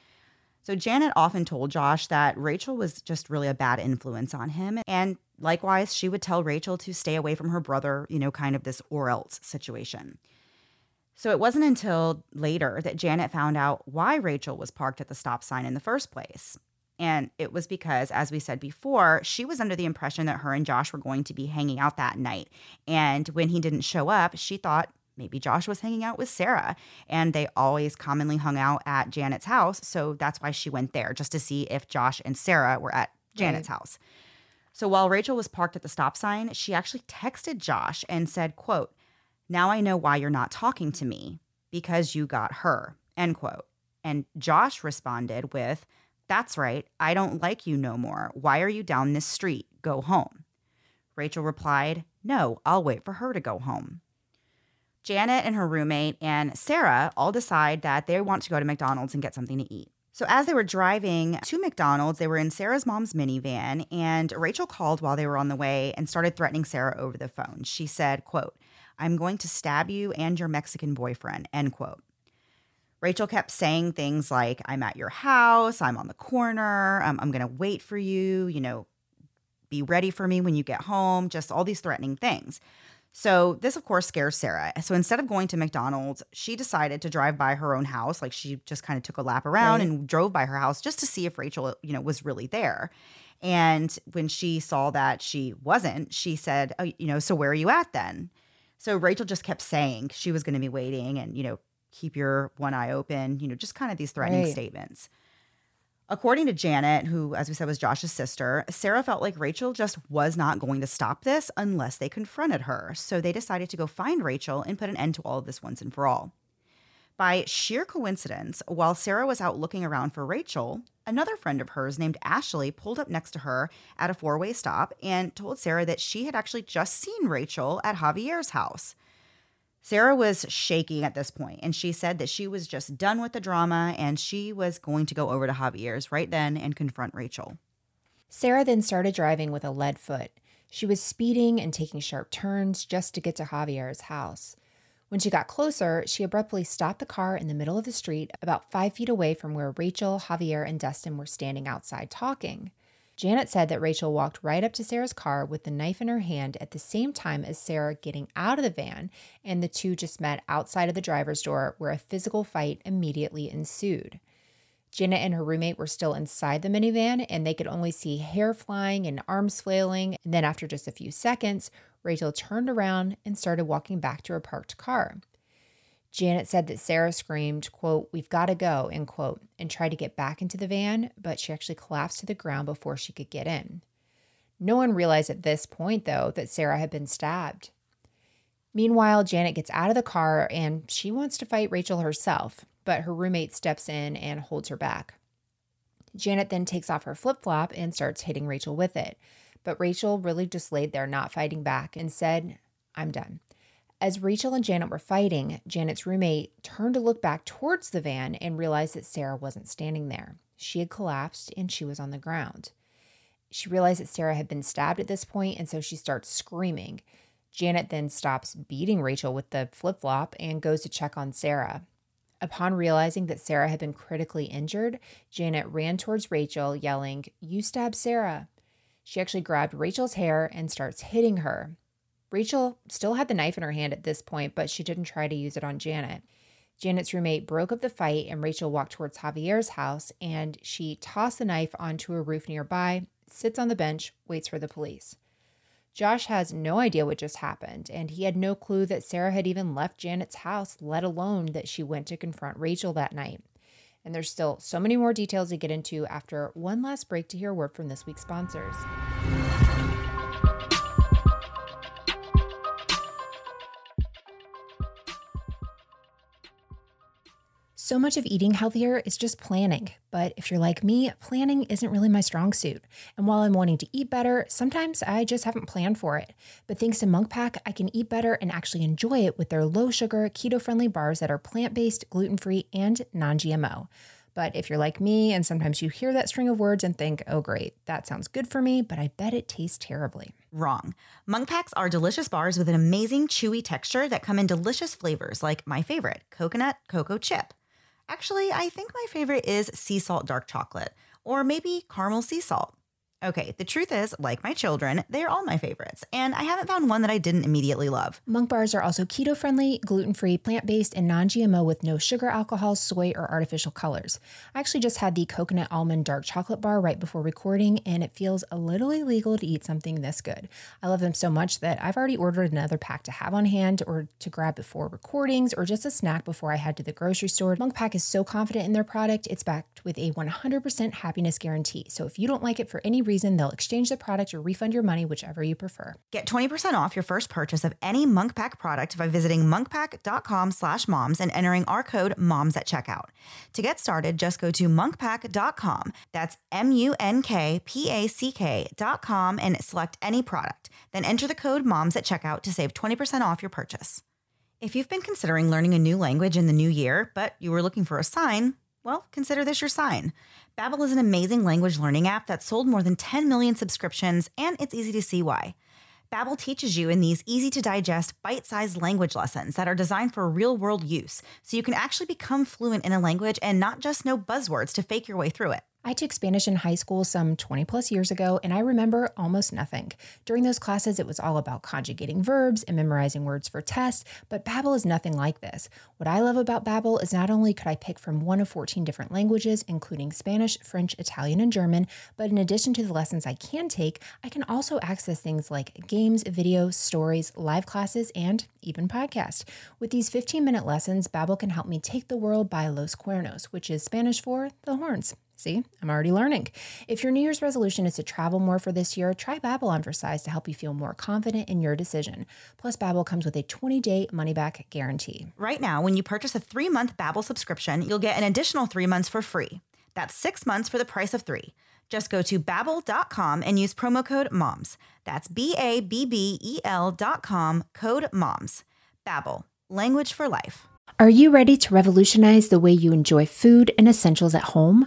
So Janet often told Josh that Rachel was just really a bad influence on him. And likewise, she would tell Rachel to stay away from her brother, you know, kind of this or else situation. So it wasn't until later that Janet found out why Rachel was parked at the stop sign in the first place. And it was because, as we said before, she was under the impression that her and Josh were going to be hanging out that night. And when he didn't show up, she thought maybe Josh was hanging out with Sarah. And they always commonly hung out at Janet's house. So that's why she went there, just to see if Josh and Sarah were at Janet's right. house. So while Rachel was parked at the stop sign, she actually texted Josh and said, quote, "Now I know why you're not talking to me, because you got her," end quote. And Josh responded with, "That's right. I don't like you no more. Why are you down this street? Go home." Rachel replied, "No, I'll wait for her to go home." Janet and her roommate and Sarah all decide that they want to go to McDonald's and get something to eat. So as they were driving to McDonald's, they were in Sarah's mom's minivan, and Rachel called while they were on the way and started threatening Sarah over the phone. She said, quote, "I'm going to stab you and your Mexican boyfriend," end quote. Rachel kept saying things like, "I'm at your house, I'm on the corner, um, I'm going to wait for you, you know, be ready for me when you get home," just all these threatening things. So this, of course, scares Sarah. So instead of going to McDonald's, she decided to drive by her own house. Like, she just kind of took a lap around right. and drove by her house just to see if Rachel, you know, was really there. And when she saw that she wasn't, she said, "Oh, you know, so where are you at then?" So Rachel just kept saying she was going to be waiting and, you know, keep your one eye open, you know, just kind of these threatening right. statements. According to Janet, who, as we said, was Josh's sister, Sarah felt like Rachel just was not going to stop this unless they confronted her. So they decided to go find Rachel and put an end to all of this once and for all. By sheer coincidence, while Sarah was out looking around for Rachel, another friend of hers named Ashley pulled up next to her at a four-way stop and told Sarah that she had actually just seen Rachel at Javier's house. Sarah was shaking at this point, and she said that she was just done with the drama and she was going to go over to Javier's right then and confront Rachel. Sarah then started driving with a lead foot. She was speeding and taking sharp turns just to get to Javier's house. When she got closer, she abruptly stopped the car in the middle of the street about five feet away from where Rachel, Javier, and Dustin were standing outside talking. Janet said that Rachel walked right up to Sarah's car with the knife in her hand at the same time as Sarah getting out of the van, and the two just met outside of the driver's door where a physical fight immediately ensued. Janet and her roommate were still inside the minivan, and they could only see hair flying and arms flailing. And then after just a few seconds, Rachel turned around and started walking back to her parked car. Janet said that Sarah screamed, quote, "We've got to go," end quote, and tried to get back into the van, but she actually collapsed to the ground before she could get in. No one realized at this point, though, that Sarah had been stabbed. Meanwhile, Janet gets out of the car and she wants to fight Rachel herself, but her roommate steps in and holds her back. Janet then takes off her flip-flop and starts hitting Rachel with it, but Rachel really just laid there not fighting back and said, "I'm done." As Rachel and Janet were fighting, Janet's roommate turned to look back towards the van and realized that Sarah wasn't standing there. She had collapsed and she was on the ground. She realized that Sarah had been stabbed at this point, and so she starts screaming. Janet then stops beating Rachel with the flip-flop and goes to check on Sarah. Upon realizing that Sarah had been critically injured, Janet ran towards Rachel, yelling, "You stabbed Sarah." She actually grabbed Rachel's hair and starts hitting her. Rachel still had the knife in her hand at this point, but she didn't try to use it on Janet. Janet's roommate broke up the fight, and Rachel walked towards Javier's house, and she tossed the knife onto a roof nearby, sits on the bench, waits for the police. Josh has no idea what just happened, and he had no clue that Sarah had even left Janet's house, let alone that she went to confront Rachel that night. And there's still so many more details to get into after one last break to hear a word from this week's sponsors. So much of eating healthier is just planning, but if you're like me, planning isn't really my strong suit. And while I'm wanting to eat better, sometimes I just haven't planned for it. But thanks to Munk Pack, I can eat better and actually enjoy it with their low-sugar, keto-friendly bars that are plant-based, gluten-free, and non-G M O. But if you're like me, and sometimes you hear that string of words and think, oh great, that sounds good for me, but I bet it tastes terribly. Wrong. Munk Packs are delicious bars with an amazing chewy texture that come in delicious flavors like my favorite, coconut cocoa chip. Actually, I think my favorite is sea salt dark chocolate, or maybe caramel sea salt. Okay, the truth is, like my children, they're all my favorites, and I haven't found one that I didn't immediately love. Munk bars are also keto-friendly, gluten-free, plant-based, and non-G M O with no sugar, alcohol, soy, or artificial colors. I actually just had the coconut almond dark chocolate bar right before recording, and it feels a little illegal to eat something this good. I love them so much that I've already ordered another pack to have on hand or to grab before recordings or just a snack before I head to the grocery store. Munk Pack is so confident in their product, it's backed with a one hundred percent happiness guarantee. So if you don't like it for any reason, they'll exchange the product or refund your money, whichever you prefer. Get twenty percent off your first purchase of any Munk Pack product by visiting monkpack.com slash moms and entering our code moms at checkout. To get started, just go to monkpack dot com. That's M U N K P A C K dot com and select any product. Then enter the code moms at checkout to save twenty percent off your purchase. If you've been considering learning a new language in the new year, but you were looking for a sign, well, consider this your sign. Babbel is an amazing language learning app that's sold more than ten million subscriptions, and it's easy to see why. Babbel teaches you in these easy-to-digest, bite-sized language lessons that are designed for real-world use, so you can actually become fluent in a language and not just know buzzwords to fake your way through it. I took Spanish in high school some twenty plus years ago, and I remember almost nothing. During those classes, it was all about conjugating verbs and memorizing words for tests, but Babbel is nothing like this. What I love about Babbel is not only could I pick from one of fourteen different languages, including Spanish, French, Italian, and German, but in addition to the lessons I can take, I can also access things like games, videos, stories, live classes, and even podcasts. With these fifteen minute lessons, Babbel can help me take the world by los cuernos, which is Spanish for the horns. See, I'm already learning. If your New Year's resolution is to travel more for this year, try Babbel on for size to help you feel more confident in your decision. Plus, Babbel comes with a twenty day money-back guarantee. Right now, when you purchase a three month Babbel subscription, you'll get an additional three months for free. That's six months for the price of three. Just go to Babbel dot com and use promo code MOMS. That's B A B B E L dot com, code MOMS. Babbel, language for life. Are you ready to revolutionize the way you enjoy food and essentials at home?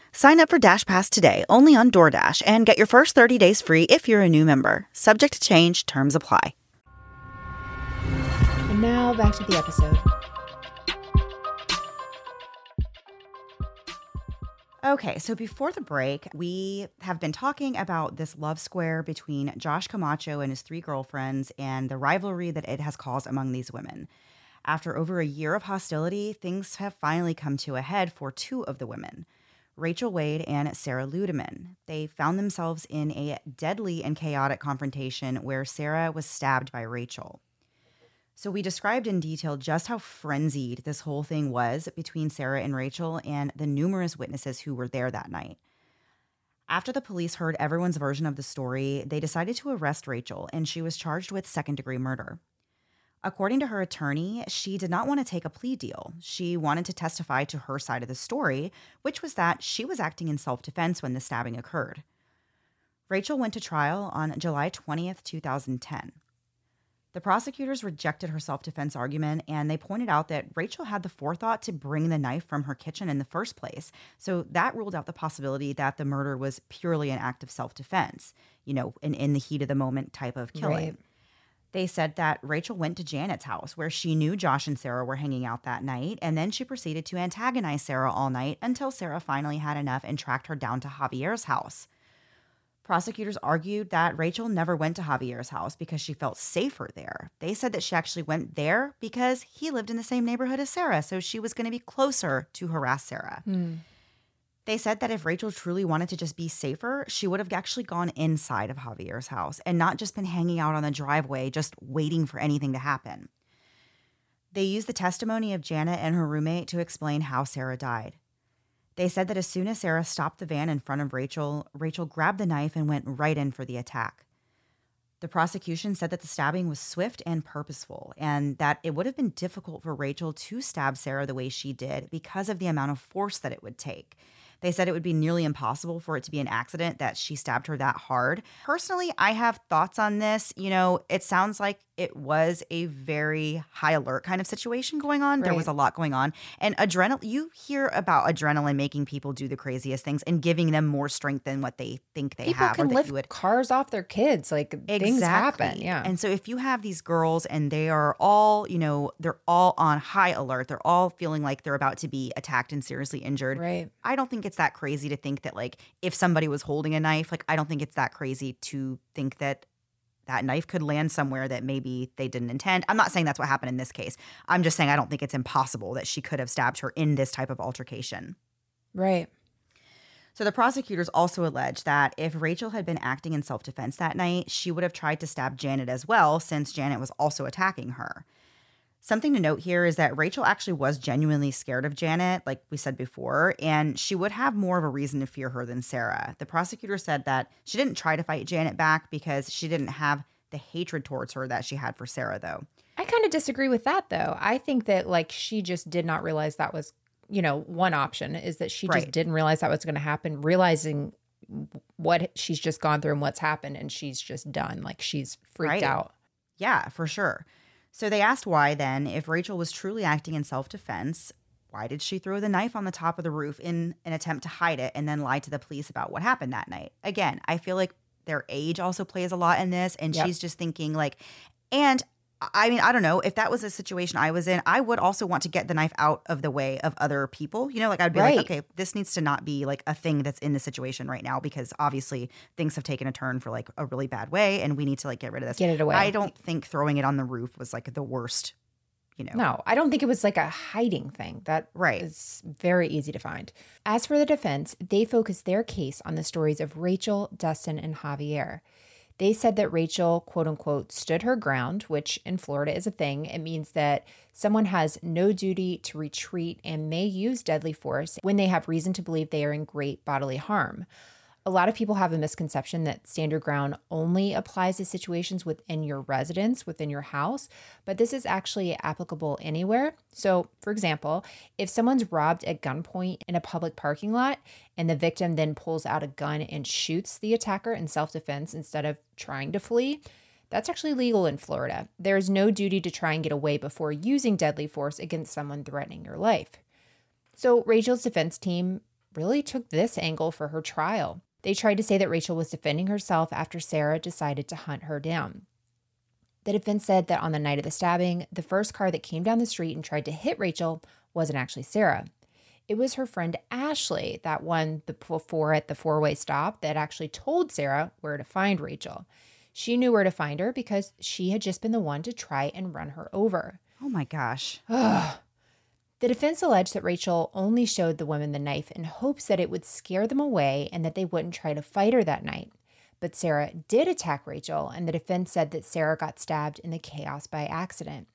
Sign up for DashPass today, only on DoorDash, and get your first thirty days free if you're a new member. Subject to change, terms apply. And now back to the episode. Okay, so before the break, we have been talking about this love square between Josh Camacho and his three girlfriends and the rivalry that it has caused among these women. After over a year of hostility, things have finally come to a head for two of the women, Rachel Wade and Sarah Ludemann. They found themselves in a deadly and chaotic confrontation where Sarah was stabbed by Rachel. So we described in detail just how frenzied this whole thing was between Sarah and Rachel and the numerous witnesses who were there that night. After the police heard everyone's version of the story, they decided to arrest Rachel, and she was charged with second-degree murder. According to her attorney, she did not want to take a plea deal. She wanted to testify to her side of the story, which was that she was acting in self-defense when the stabbing occurred. Rachel went to trial on July twentieth, two thousand ten. The prosecutors rejected her self-defense argument, and they pointed out that Rachel had the forethought to bring the knife from her kitchen in the first place, so that ruled out the possibility that the murder was purely an act of self-defense, you know, an in-the-heat-of-the-moment type of killing. Right. They said that Rachel went to Janet's house, where she knew Josh and Sarah were hanging out that night, and then she proceeded to antagonize Sarah all night until Sarah finally had enough and tracked her down to Javier's house. Prosecutors argued that Rachel never went to Javier's house because she felt safer there. They said that she actually went there because he lived in the same neighborhood as Sarah, so she was going to be closer to harass Sarah. Mm. They said that if Rachel truly wanted to just be safer, she would have actually gone inside of Javier's house and not just been hanging out on the driveway, just waiting for anything to happen. They used the testimony of Janet and her roommate to explain how Sarah died. They said that as soon as Sarah stopped the van in front of Rachel, Rachel grabbed the knife and went right in for the attack. The prosecution said that the stabbing was swift and purposeful, and that it would have been difficult for Rachel to stab Sarah the way she did because of the amount of force that it would take. They said it would be nearly impossible for it to be an accident that she stabbed her that hard. Personally, I have thoughts on this. You know, it sounds like it was a very high alert kind of situation going on. Right. There was a lot going on. And adrenaline, you hear about adrenaline making people do the craziest things and giving them more strength than what they think they people have. People can or lift you would... cars off their kids. Like exactly. Things happen. Yeah. And so if you have these girls and they are all, you know, they're all on high alert. They're all feeling like they're about to be attacked and seriously injured. Right. I don't think it's It's that crazy to think that, like, if somebody was holding a knife, like, I don't think it's that crazy to think that that knife could land somewhere that maybe they didn't intend. I'm not saying that's what happened in this case. I'm just saying I don't think it's impossible that she could have stabbed her in this type of altercation. Right. So the prosecutors also alleged that if Rachel had been acting in self-defense that night, she would have tried to stab Janet as well, since Janet was also attacking her. Something to note here is that Rachel actually was genuinely scared of Janet, like we said before, and she would have more of a reason to fear her than Sarah. The prosecutor said that she didn't try to fight Janet back because she didn't have the hatred towards her that she had for Sarah, though. I kind of disagree with that, though. I think that, like, she just did not realize that was, you know, one option is that she right. just didn't realize that was going to happen, realizing what she's just gone through and what's happened, and she's just done. Like, she's freaked right. out. Yeah, for sure. So they asked why then, if Rachel was truly acting in self-defense, why did she throw the knife on the top of the roof in an attempt to hide it and then lie to the police about what happened that night? Again, I feel like their age also plays a lot in this, and yep. she's just thinking like, and I mean, I don't know, if that was a situation I was in, I would also want to get the knife out of the way of other people. You know, like I'd be right. like, okay, this needs to not be like a thing that's in the situation right now, because obviously things have taken a turn for like a really bad way and we need to like get rid of this. Get it away. I don't think throwing it on the roof was like the worst, you know. No, I don't think it was like a hiding thing. That right. is very easy to find. As for the defense, they focused their case on the stories of Rachel, Dustin, and Javier. They said that Rachel, quote unquote, stood her ground, which in Florida is a thing. It means that someone has no duty to retreat and may use deadly force when they have reason to believe they are in great bodily harm. A lot of people have a misconception that stand your ground only applies to situations within your residence, within your house, but this is actually applicable anywhere. So, for example, if someone's robbed at gunpoint in a public parking lot and the victim then pulls out a gun and shoots the attacker in self-defense instead of trying to flee, that's actually legal in Florida. There is no duty to try and get away before using deadly force against someone threatening your life. So Rachel's defense team really took this angle for her trial. They tried to say that Rachel was defending herself after Sarah decided to hunt her down. The defense said that on the night of the stabbing, the first car that came down the street and tried to hit Rachel wasn't actually Sarah. It was her friend Ashley, that one before at the four-way stop, that actually told Sarah where to find Rachel. She knew where to find her because she had just been the one to try and run her over. Oh my gosh. Ugh. The defense alleged that Rachel only showed the women the knife in hopes that it would scare them away and that they wouldn't try to fight her that night. But Sarah did attack Rachel, and the defense said that Sarah got stabbed in the chaos by accident.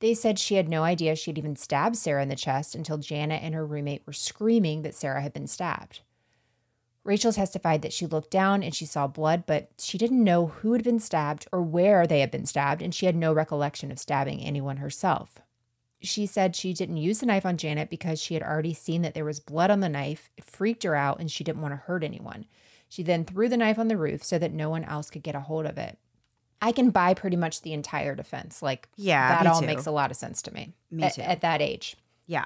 They said she had no idea she had even stabbed Sarah in the chest until Janet and her roommate were screaming that Sarah had been stabbed. Rachel testified that she looked down and she saw blood, but she didn't know who had been stabbed or where they had been stabbed, and she had no recollection of stabbing anyone herself. She said she didn't use the knife on Janet because she had already seen that there was blood on the knife. It freaked her out, and she didn't want to hurt anyone. She then threw the knife on the roof so that no one else could get a hold of it. I can buy pretty much the entire defense. Like, yeah, that all too. makes a lot of sense to me. Me at, too. At that age. Yeah.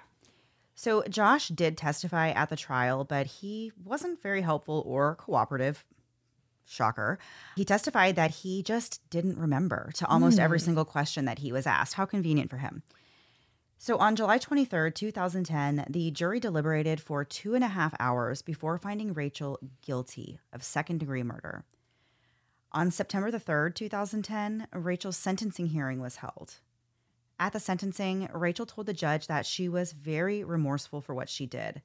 So Josh did testify at the trial, but he wasn't very helpful or cooperative. Shocker. He testified that he just didn't remember to almost mm. every single question that he was asked. How convenient for him. So on July twenty-third, twenty ten, the jury deliberated for two and a half hours before finding Rachel guilty of second-degree murder. On September the third, twenty ten, Rachel's sentencing hearing was held. At the sentencing, Rachel told the judge that she was very remorseful for what she did.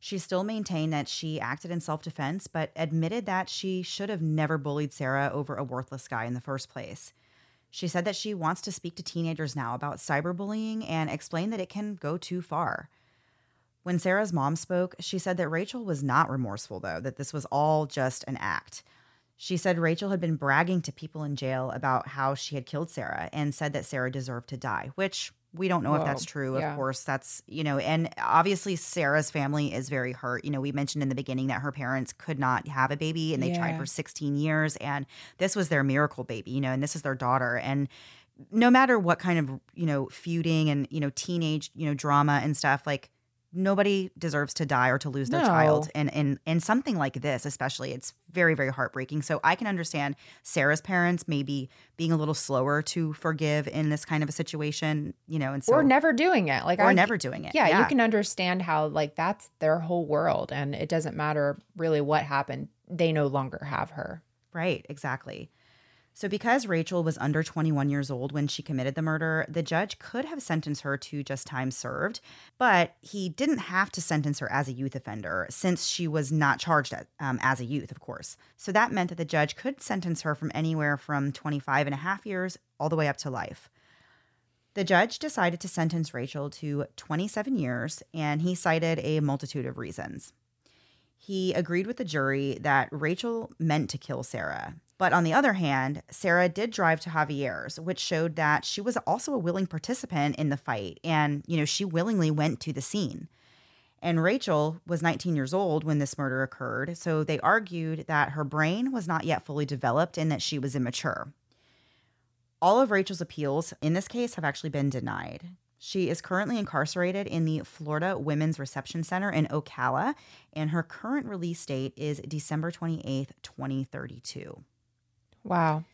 She still maintained that she acted in self-defense, but admitted that she should have never bullied Sarah over a worthless guy in the first place. She said that she wants to speak to teenagers now about cyberbullying and explain that it can go too far. When Sarah's mom spoke, she said that Rachel was not remorseful, though, that this was all just an act. She said Rachel had been bragging to people in jail about how she had killed Sarah and said that Sarah deserved to die, which we don't know Whoa. if that's true. Yeah. Of course, that's, you know, and obviously Sarah's family is very hurt. You know, we mentioned in the beginning that her parents could not have a baby, and they yeah. tried for sixteen years, and this was their miracle baby, you know, and this is their daughter. And no matter what kind of, you know, feuding and, you know, teenage, you know, drama and stuff, like, nobody deserves to die or to lose their no. child. And, and and something like this, especially, it's very, very heartbreaking. So I can understand Sarah's parents maybe being a little slower to forgive in this kind of a situation, you know. And so, or never doing it. Like, or I, never doing it. Yeah, yeah, you can understand how, like, that's their whole world. And it doesn't matter really what happened. They no longer have her. Right, exactly. So because Rachel was under twenty-one years old when she committed the murder, the judge could have sentenced her to just time served, but he didn't have to sentence her as a youth offender since she was not charged at, um, as a youth, of course. So that meant that the judge could sentence her from anywhere from twenty-five and a half years all the way up to life. The judge decided to sentence Rachel to twenty-seven years, and he cited a multitude of reasons. He agreed with the jury that Rachel meant to kill Sarah. But on the other hand, Sarah did drive to Javier's, which showed that she was also a willing participant in the fight. And, you know, she willingly went to the scene. And Rachel was nineteen years old when this murder occurred. So they argued that her brain was not yet fully developed and that she was immature. All of Rachel's appeals in this case have actually been denied. She is currently incarcerated in the Florida Women's Reception Center in Ocala, and her current release date is December twenty-eighth, twenty thirty-two. Wow.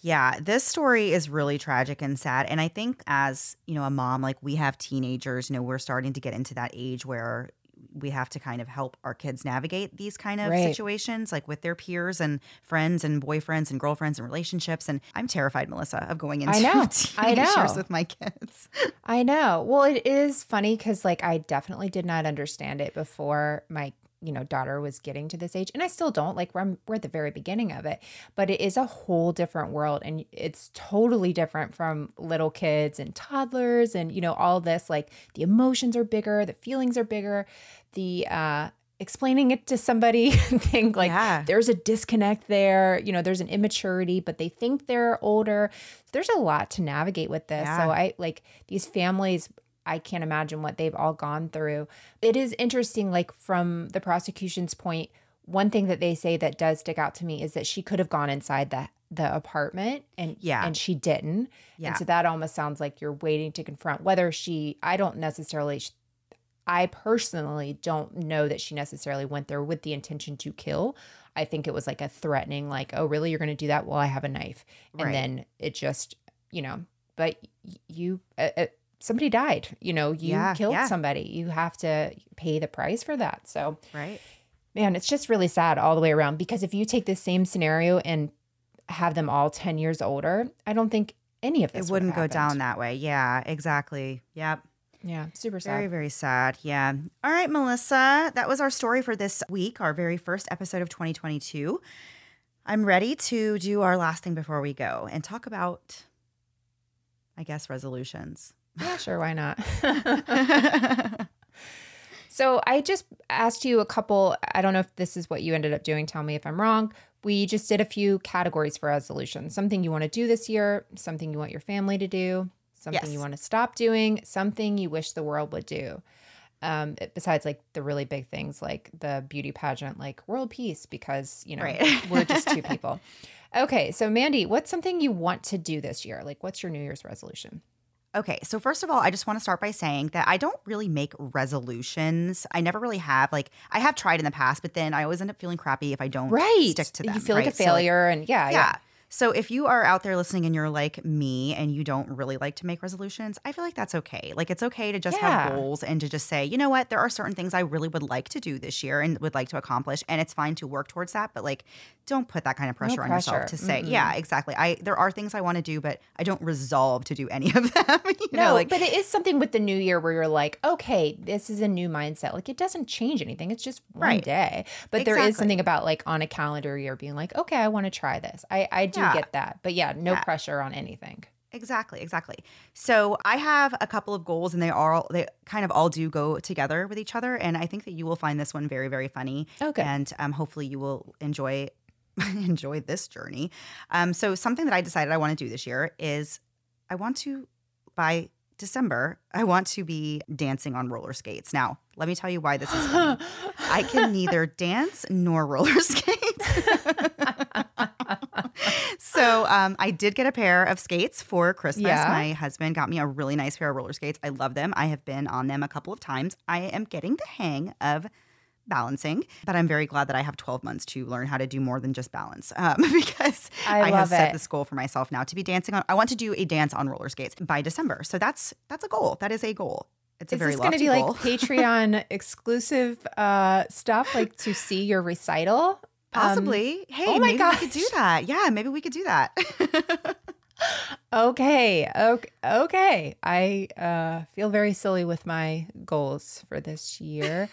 Yeah, this story is really tragic and sad. And I think as, you know, a mom, like we have teenagers, you know, we're starting to get into that age where we have to kind of help our kids navigate these kind of right. situations, like with their peers and friends and boyfriends and girlfriends and relationships. And I'm terrified, Melissa, of going into I know. teenagers I know. with my kids. I know. Well, it is funny because like I definitely did not understand it before my you know, daughter was getting to this age. And I still don't, like we're, we're at the very beginning of it, but it is a whole different world. And it's totally different from little kids and toddlers and, you know, all this, like the emotions are bigger, the feelings are bigger, the, uh, explaining it to somebody think like yeah. there's a disconnect there, you know, there's an immaturity, but they think they're older. There's a lot to navigate with this. Yeah. So I like these families, I can't imagine what they've all gone through. It is interesting, like from the prosecution's point, one thing that they say that does stick out to me is that she could have gone inside the the apartment and yeah. and she didn't. Yeah. And so that almost sounds like you're waiting to confront whether she, I don't necessarily, I personally don't know that she necessarily went there with the intention to kill. I think it was like a threatening, like, oh, really, you're going to do that? Well, I have a knife. Right. And then it just, you know, but you... Uh, uh, somebody died, you know, you yeah, killed yeah. somebody, you have to pay the price for that. So, right, man, it's just really sad all the way around, because if you take the same scenario and have them all ten years older, I don't think any of this it wouldn't go happened. Down that way. Yeah, exactly. Yep. Yeah. Super sad. Very, very sad. Yeah. All right, Melissa, that was our story for this week. Our very first episode of twenty twenty-two. I'm ready to do our last thing before we go and talk about, I guess, resolutions. Yeah, sure. Why not? So I just asked you a couple. I don't know if this is what you ended up doing. Tell me if I'm wrong. We just did a few categories for resolutions. Something you want to do this year, something you want your family to do, something yes. you want to stop doing, something you wish the world would do. Um, besides like the really big things like the beauty pageant, like world peace, because, you know, right. we're just two people. Okay. So Mandy, what's something you want to do this year? Like what's your New Year's resolution? Okay, so first of all, I just want to start by saying that I don't really make resolutions. I never really have. Like, I have tried in the past, but then I always end up feeling crappy if I don't right. stick to them. You feel right? like a failure so, and yeah, yeah, yeah. So if you are out there listening and you're like me and you don't really like to make resolutions, I feel like that's okay. Like, it's okay to just yeah. have goals and to just say, you know what, there are certain things I really would like to do this year and would like to accomplish, and it's fine to work towards that, but like, don't put that kind of pressure, no pressure. on yourself to say, mm-hmm. yeah, exactly. I there are things I want to do, but I don't resolve to do any of them. you no, know, like, but it is something with the new year where you're like, okay, this is a new mindset. Like, it doesn't change anything. It's just one right. day. But exactly. there is something about like on a calendar year being like, okay, I want to try this. I, I do. Yeah. get that. But yeah, no yeah. pressure on anything. Exactly, exactly. So I have a couple of goals and they are all, they kind of all do go together with each other. And I think that you will find this one very, very funny. Okay. And um, hopefully you will enjoy enjoy this journey. Um, so something that I decided I want to do this year is I want to, by December, I want to be dancing on roller skates. Now, let me tell you why this is funny. I can neither dance nor roller skate. So um, I did get a pair of skates for Christmas. Yeah. My husband got me a really nice pair of roller skates. I love them. I have been on them a couple of times. I am getting the hang of balancing, but I'm very glad that I have twelve months to learn how to do more than just balance um, because I, I have set it. This goal for myself now to be dancing on. I want to do a dance on roller skates by December. So that's that's a goal. That is a goal. It's a is very this going to be goal. Like Patreon exclusive uh, stuff, like to see your recital? Possibly. Um, hey, oh my maybe gosh. we could do that. Yeah, maybe we could do that. okay. Okay. Okay. I uh, feel very silly with my goals for this year.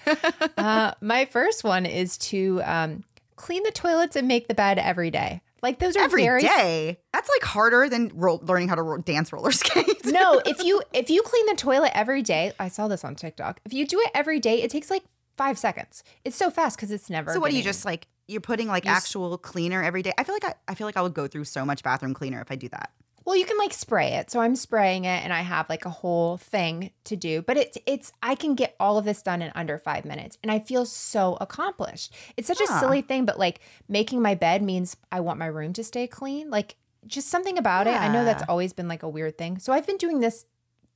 uh, my first one is to um, clean the toilets and make the bed every day. Like those are every very day. That's like harder than ro- learning how to ro- dance roller skates. No, if you if you clean the toilet every day, I saw this on TikTok. If you do it every day, it takes like five seconds. It's so fast because it's never. So what getting, do you just like? You're putting like you actual s- cleaner every day. I feel like I, I feel like I would go through so much bathroom cleaner if I do that. Well, you can like spray it. So I'm spraying it and I have like a whole thing to do. But it's it's I can get all of this done in under five minutes. And I feel so accomplished. It's such yeah. a silly thing. But like making my bed means I want my room to stay clean. Like just something about yeah. it. I know that's always been like a weird thing. So I've been doing this.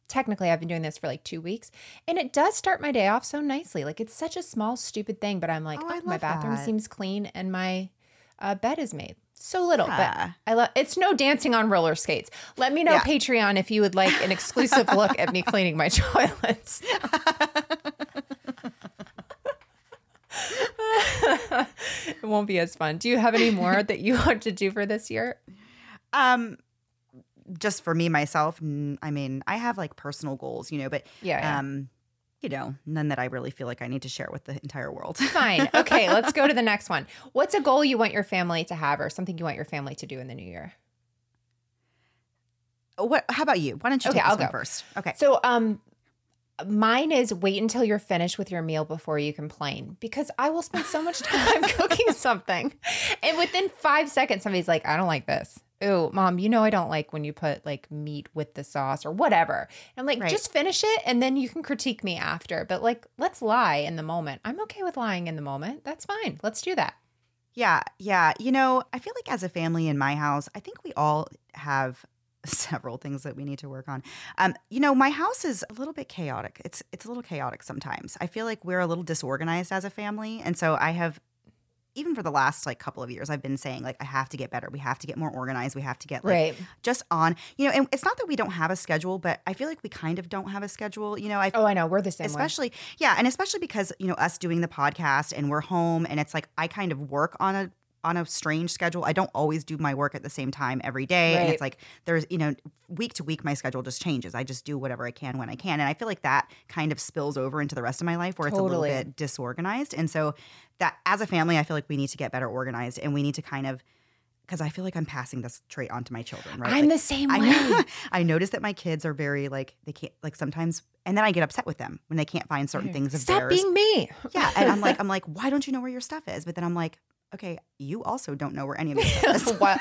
Technically, I've been doing this for like two weeks. And it does start my day off so nicely. Like it's such a small, stupid thing. But I'm like, oh, oh, my bathroom that. seems clean and my uh, bed is made. So little, yeah. but I love it's no dancing on roller skates. Let me know, yeah. Patreon, if you would like an exclusive look at me cleaning my toilets. It won't be as fun. Do you have any more that you want to do for this year? Um, just for me, myself, I mean, I have like personal goals, you know, but yeah, yeah. um, you know, none that I really feel like I need to share with the entire world. Fine. Okay, let's go to the next one. What's a goal you want your family to have or something you want your family to do in the new year? What? How about you? Why don't you okay, take this I'll one go. first? Okay. So um, mine is wait until you're finished with your meal before you complain, because I will spend so much time cooking something. And within five seconds, somebody's like, I don't like this. Ooh, mom, you know I don't like when you put like meat with the sauce or whatever. And I'm like, right. just finish it and then you can critique me after. But like, let's lie in the moment. I'm okay with lying in the moment. That's fine. Let's do that. Yeah. Yeah. You know, I feel like as a family in my house, I think we all have several things that we need to work on. Um, you know, my house is a little bit chaotic. It's it's a little chaotic sometimes. I feel like we're a little disorganized as a family. And so I have even for the last like couple of years, I've been saying like, I have to get better. We have to get more organized. We have to get like right. just on, you know, and it's not that we don't have a schedule, but I feel like we kind of don't have a schedule, you know, I, oh, I know we're the same, especially, way. yeah. And especially because, you know, us doing the podcast and we're home and it's like, I kind of work on a, on a strange schedule. I don't always do my work at the same time every day. Right. And it's like, there's, you know, week to week, my schedule just changes. I just do whatever I can when I can. And I feel like that kind of spills over into the rest of my life where totally. It's a little bit disorganized. And so that as a family, I feel like we need to get better organized and we need to kind of, because I feel like I'm passing this trait on to my children, right? I'm like, the same way. I, I notice that my kids are very like, they can't, like sometimes, and then I get upset with them when they can't find certain things of Stop theirs. Being me. Yeah. And I'm like, I'm like, why don't you know where your stuff is? But then I'm like, okay, you also don't know where any of this is. What?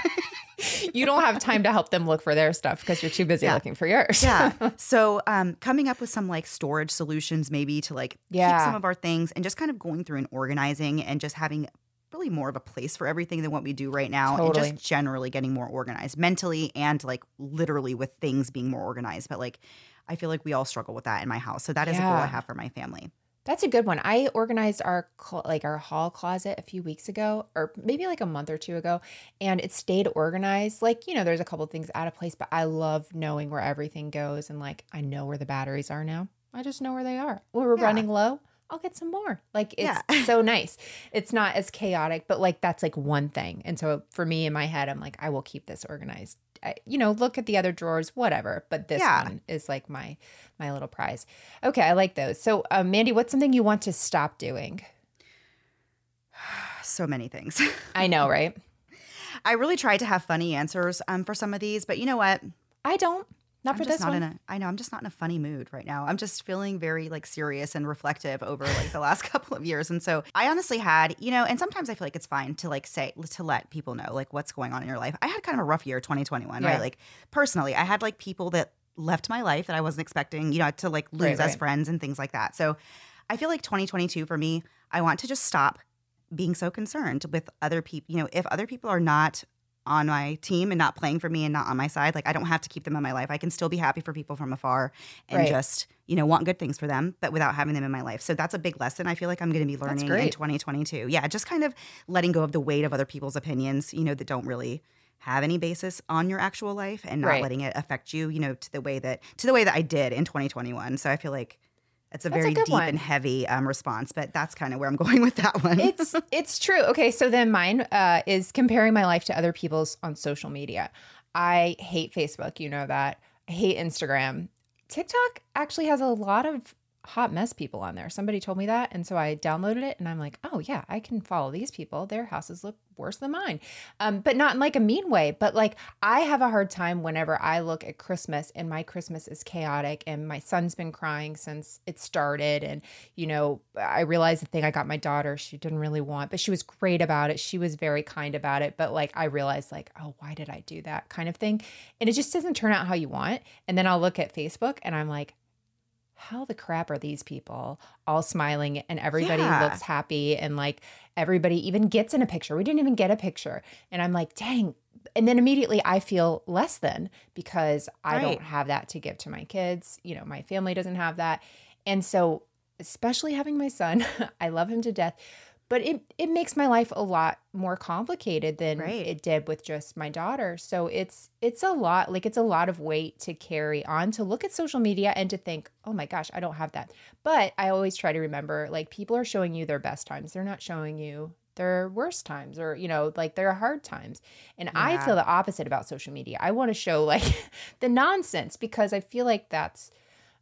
You don't have time to help them look for their stuff because you're too busy yeah. looking for yours. Yeah. So um, coming up with some like storage solutions maybe to like yeah. keep some of our things and just kind of going through and organizing and just having really more of a place for everything than what we do right now. Totally. And just generally getting more organized mentally and like literally with things being more organized. But like I feel like we all struggle with that in my house. So that is yeah. a goal I have for my family. That's a good one. I organized our like our hall closet a few weeks ago, or maybe like a month or two ago, and it stayed organized. Like, you know, there's a couple of things out of place, but I love knowing where everything goes. And like, I know where the batteries are now. I just know where they are. When we're yeah. running low, I'll get some more. Like, it's yeah. so nice. It's not as chaotic, but like, that's like one thing. And so for me in my head, I'm like, I will keep this organized. I, you know, look at the other drawers, whatever. But this yeah. one is like my my little prize. Okay, I like those. So, uh, Mandy, what's something you want to stop doing? So many things. I know, right? I really tried to have funny answers um, for some of these, but you know what? I don't. Not I'm for this not one. A, I know. I'm just not in a funny mood right now. I'm just feeling very like serious and reflective over like the last couple of years. And so I honestly had, you know, and sometimes I feel like it's fine to like say, to let people know like what's going on in your life. I had kind of a rough year, twenty twenty-one, yeah. right? Like personally, I had like people that left my life that I wasn't expecting, you know, to like lose right, as right. friends and things like that. So I feel like twenty twenty-two for me, I want to just stop being so concerned with other people. You know, if other people are not on my team and not playing for me and not on my side, like I don't have to keep them in my life. I can still be happy for people from afar and right. just, you know, want good things for them, but without having them in my life. So that's a big lesson I feel like I'm going to be learning in twenty twenty-two. Yeah, just kind of letting go of the weight of other people's opinions, you know, that don't really have any basis on your actual life, and not right. letting it affect you, you know, to the way that to the way that I did in twenty twenty-one. So I feel like It's a that's very a deep one. and heavy um, response, but that's kind of where I'm going with that one. It's it's true. Okay, so then mine uh, is comparing my life to other people's on social media. I hate Facebook, you know that. I hate Instagram. TikTok actually has a lot of hot mess people on there. Somebody told me that. And so I downloaded it and I'm like, oh yeah, I can follow these people. Their houses look worse than mine. Um, but not in like a mean way, but like I have a hard time whenever I look at Christmas and my Christmas is chaotic and my son's been crying since it started. And, you know, I realized the thing I got my daughter, she didn't really want, but she was great about it. She was very kind about it. But like, I realized like, oh, why did I do that kind of thing? And it just doesn't turn out how you want. And then I'll look at Facebook and I'm like, how the crap are these people all smiling and everybody yeah. looks happy and like everybody even gets in a picture. We didn't even get a picture. And I'm like, dang. And then immediately I feel less than because I right. don't have that to give to my kids. You know, my family doesn't have that. And so especially having my son, I love him to death, but it, it makes my life a lot more complicated than right. it did with just my daughter. So it's it's a lot, like it's a lot of weight to carry on, to look at social media and to think, oh my gosh, I don't have that. But I always try to remember, like people are showing you their best times. They're not showing you their worst times or, you know, like their hard times. And yeah. I feel the opposite about social media. I want to show like the nonsense because I feel like that's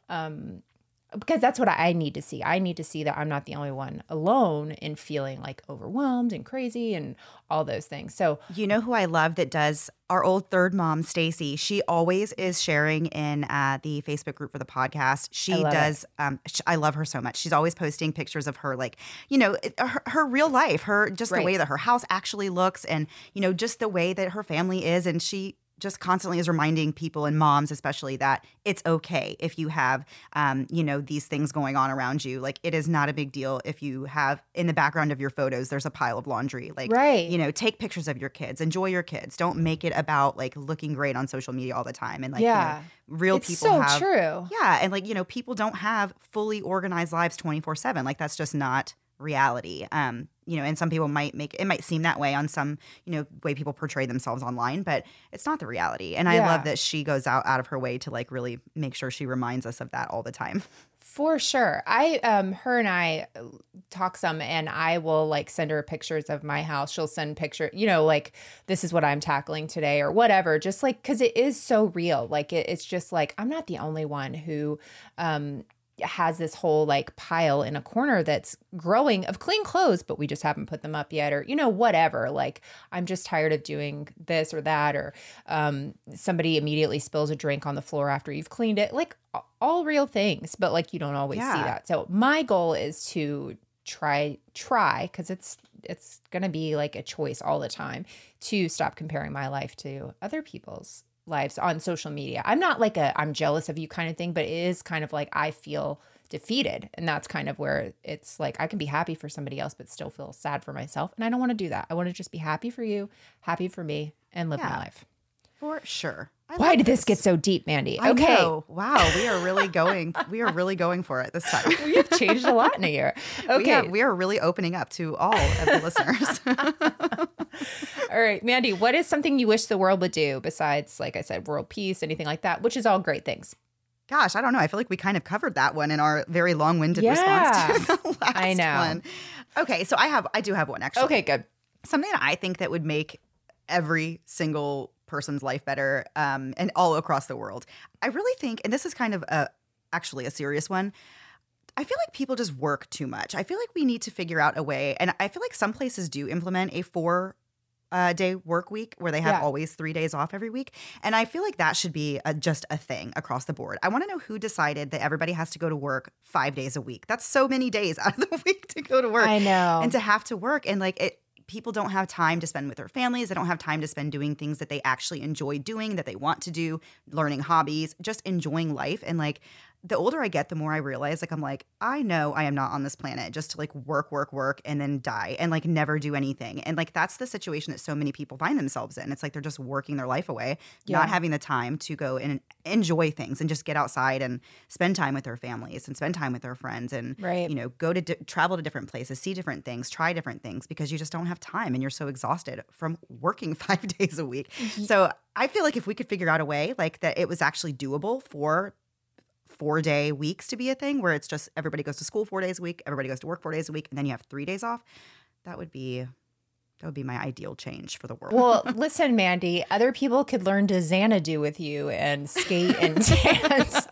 um, – because that's what I need to see. I need to see that I'm not the only one alone in feeling like overwhelmed and crazy and all those things. So you know who I love that does our old third mom, Stacy. She always is sharing in uh, the Facebook group for the podcast. She does. Um, sh- I love her so much. She's always posting pictures of her, like you know, it, her, her real life, her just right. the way that her house actually looks, and you know, just the way that her family is, and she. Just constantly is reminding people and moms especially that it's okay if you have, um, you know, these things going on around you. Like it is not a big deal if you have in the background of your photos, there's a pile of laundry. Like, right. you know, take pictures of your kids, enjoy your kids. Don't make it about like looking great on social media all the time. And like, yeah. you know, real it's people so have. True. Yeah. And like, you know, people don't have fully organized lives twenty-four seven. Like that's just not reality. Um, you know, and some people might make, it might seem that way on some, you know, way people portray themselves online, but it's not the reality. And yeah. I love that she goes out, out of her way to like really make sure she reminds us of that all the time. For sure. I, um, her and I talk some and I will like send her pictures of my house. She'll send picture, you know, like this is what I'm tackling today or whatever, just like, cause it is so real. Like it, it's just like, I'm not the only one who, um, has this whole like pile in a corner that's growing of clean clothes, but we just haven't put them up yet or, you know, whatever. Like I'm just tired of doing this or that or um, somebody immediately spills a drink on the floor after you've cleaned it. Like all real things, but like you don't always yeah. see that. So my goal is to try, try, because it's it's going to be like a choice all the time to stop comparing my life to other people's lives on social media. I'm not like a I'm jealous of you kind of thing, but it is kind of like I feel defeated. And that's kind of where it's like I can be happy for somebody else, but still feel sad for myself. And I don't want to do that. I want to just be happy for you, happy for me, and live yeah, my life. For sure. I Why did this. this get so deep, Mandy? I okay. Know. Wow. We are really going. we are really going for it this time. We've changed a lot in a year. Okay. We are, we are really opening up to all of the listeners. All right, Mandy, what is something you wish the world would do besides, like I said, world peace, anything like that, which is all great things? Gosh, I don't know. I feel like we kind of covered that one in our very long-winded yeah. response to the last one. I know. One. Okay. So I have, I do have one actually. Okay, good. Something that I think that would make every single person's life better um, and all across the world. I really think, and this is kind of a actually a serious one, I feel like people just work too much. I feel like we need to figure out a way, and I feel like some places do implement a four uh, day work week where they have yeah. always three days off every week. And I feel like that should be a, just a thing across the board. I want to know who decided that everybody has to go to work five days a week. That's so many days out of the week to go to work. I know. And to have to work. And like it, people don't have time to spend with their families. They don't have time to spend doing things that they actually enjoy doing, that they want to do, learning hobbies, just enjoying life. And like the older I get, the more I realize, like, I'm like, I know I am not on this planet just to like work, work, work, and then die and like never do anything. And like, that's the situation that so many people find themselves in. It's like, they're just working their life away, yeah. not having the time to go and enjoy things and just get outside and spend time with their families and spend time with their friends and, right. you know, go to di- travel to different places, see different things, try different things because you just don't have time and you're so exhausted from working five days a week. So I feel like if we could figure out a way like that, it was actually doable for four-day weeks to be a thing where it's just everybody goes to school four days a week, everybody goes to work four days a week, and then you have three days off. That would be that would be my ideal change for the world. Well, listen, Mandy, other people could learn to Xanadu with you and skate and dance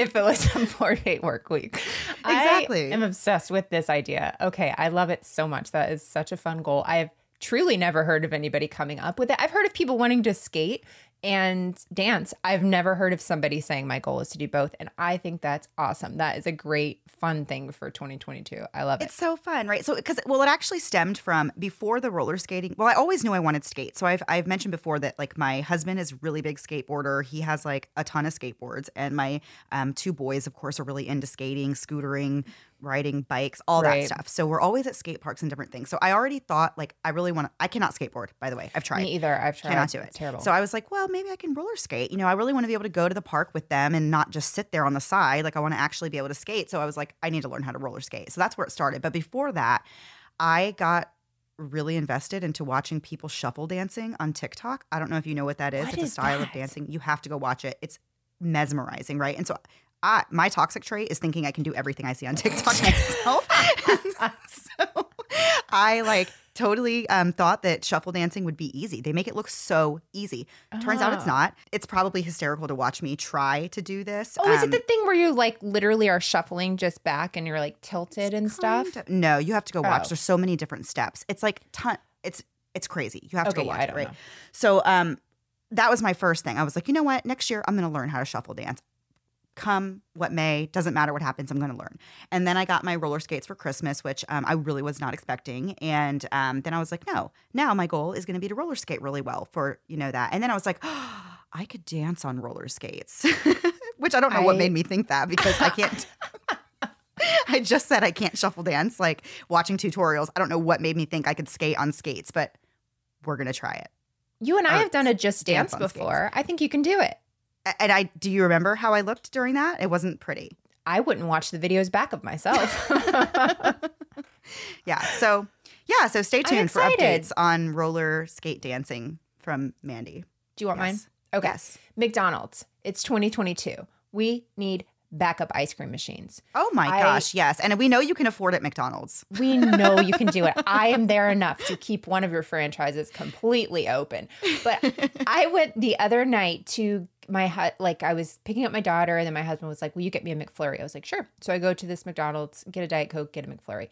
if it was a four-day work week. Exactly. I am obsessed with this idea. Okay, I love it so much. That is such a fun goal. I have truly never heard of anybody coming up with it. I've heard of people wanting to skate and dance. I've never heard of somebody saying my goal is to do both. And I think that's awesome. That is a great, fun thing for twenty twenty-two. I love it. It's so fun, right? So, because, well, it actually stemmed from before the roller skating. Well, I always knew I wanted to skate. So I've, I've mentioned before that, like, my husband is a really big skateboarder. He has, like, a ton of skateboards. And my um, two boys, of course, are really into skating, scootering, riding bikes, all right. that stuff. So we're always at skate parks and different things. So I already thought, like, I really want to, I cannot skateboard, by the way. I've tried. Me either. I've tried. Cannot do it. It's terrible. So I was like, well, maybe I can roller skate. You know, I really want to be able to go to the park with them and not just sit there on the side. Like, I want to actually be able to skate. So I was like, I need to learn how to roller skate. So that's where it started. But before that, I got really invested into watching people shuffle dancing on TikTok. I don't know if you know what that is. What it's is a style that? of dancing. You have to go watch it. It's mesmerizing, right? And so I, my toxic trait is thinking I can do everything I see on TikTok myself. So I like totally um, thought that shuffle dancing would be easy. They make it look so easy. Oh. Turns out it's not. It's probably hysterical to watch me try to do this. Oh, um, is it the thing where you like literally are shuffling just back and you're like tilted and stuff? Of, no, you have to go watch. Oh. There's so many different steps. It's like ton. It's it's crazy. You have to okay, go watch yeah, it, right? Know. So um, that was my first thing. I was like, you know what? Next year I'm going to learn how to shuffle dance. Come what may, doesn't matter what happens, I'm going to learn. And then I got my roller skates for Christmas, which um, I really was not expecting. And um, then I was like, no, now my goal is going to be to roller skate really well for, you know, that. And then I was like, oh, I could dance on roller skates, which I don't know I... what made me think that because I can't. I just said I can't shuffle dance, like watching tutorials. I don't know what made me think I could skate on skates, but we're going to try it. You and I uh, have done a just dance, dance before. Skates. I think you can do it. And I do you remember how I looked during that? It wasn't pretty. I wouldn't watch the videos back of myself. yeah. So, yeah. So stay tuned for updates on roller skate dancing from Mandy. Do you want yes. mine? Okay. Yes. McDonald's. It's twenty twenty-two. We need backup ice cream machines. Oh my I, gosh. Yes. And we know you can afford it, McDonald's. We know you can do it. I am there enough to keep one of your franchises completely open. But I went the other night to my hut, like I was picking up my daughter and then my husband was like, will you get me a McFlurry? I was like, sure. So I go to this McDonald's, get a Diet Coke, get a McFlurry.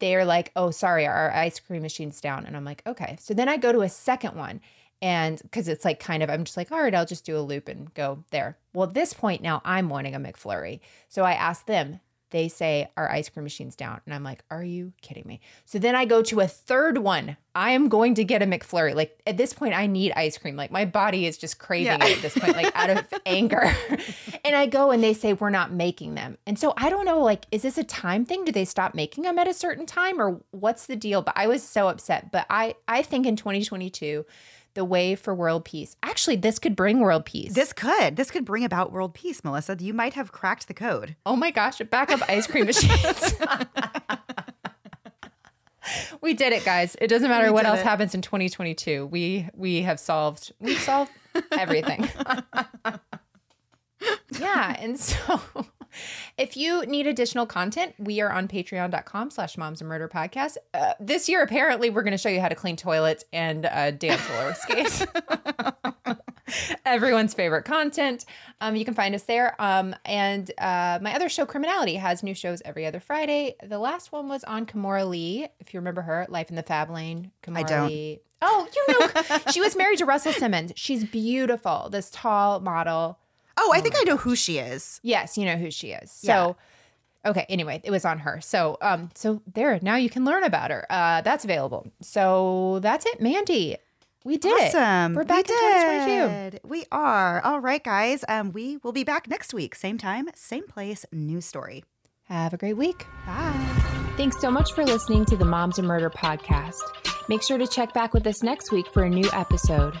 They're like, oh, sorry, our ice cream machine's down. And I'm like, okay. So then I go to a second one. And because it's like kind of, I'm just like, all right, I'll just do a loop and go there. Well, at this point now I'm wanting a McFlurry. So I asked them, they say our ice cream machine's down. And I'm like, are you kidding me? So then I go to a third one. I am going to get a McFlurry. Like at this point I need ice cream. Like my body is just craving yeah. it at this point, like out of anger. And I go and they say, we're not making them. And so I don't know, like, is this a time thing? Do they stop making them at a certain time or what's the deal? But I was so upset. But I, I think in twenty twenty-two, the way for world peace. Actually, this could bring world peace. This could. This could bring about world peace, Melissa. You might have cracked the code. Oh my gosh, backup ice cream machines. We did it, guys. It doesn't matter we what else it. happens in twenty twenty-two. We we have solved we've solved everything. Yeah, and so if you need additional content, we are on patreon.com slash moms and murder podcast. Uh, this year, apparently, we're going to show you how to clean toilets and uh, dance roller skates. Everyone's favorite content. Um, you can find us there. Um, and uh, my other show, Criminality, has new shows every other Friday. The last one was on Kimora Lee, if you remember her, Life in the Fab Lane. Kimora I don't. Lee. Oh, you know, she was married to Russell Simmons. She's beautiful. This tall model. Oh, I think I know who she is. Yes, you know who she is. So, yeah. Okay. Anyway, it was on her. So, um, so there. Now you can learn about her. Uh, that's available. So that's it, Mandy. We did awesome. it. Awesome. We're back we in twenty twenty-two. We are. All right, guys. Um, we will be back next week, same time, same place, new story. Have a great week. Bye. Thanks so much for listening to the Moms and Murder podcast. Make sure to check back with us next week for a new episode.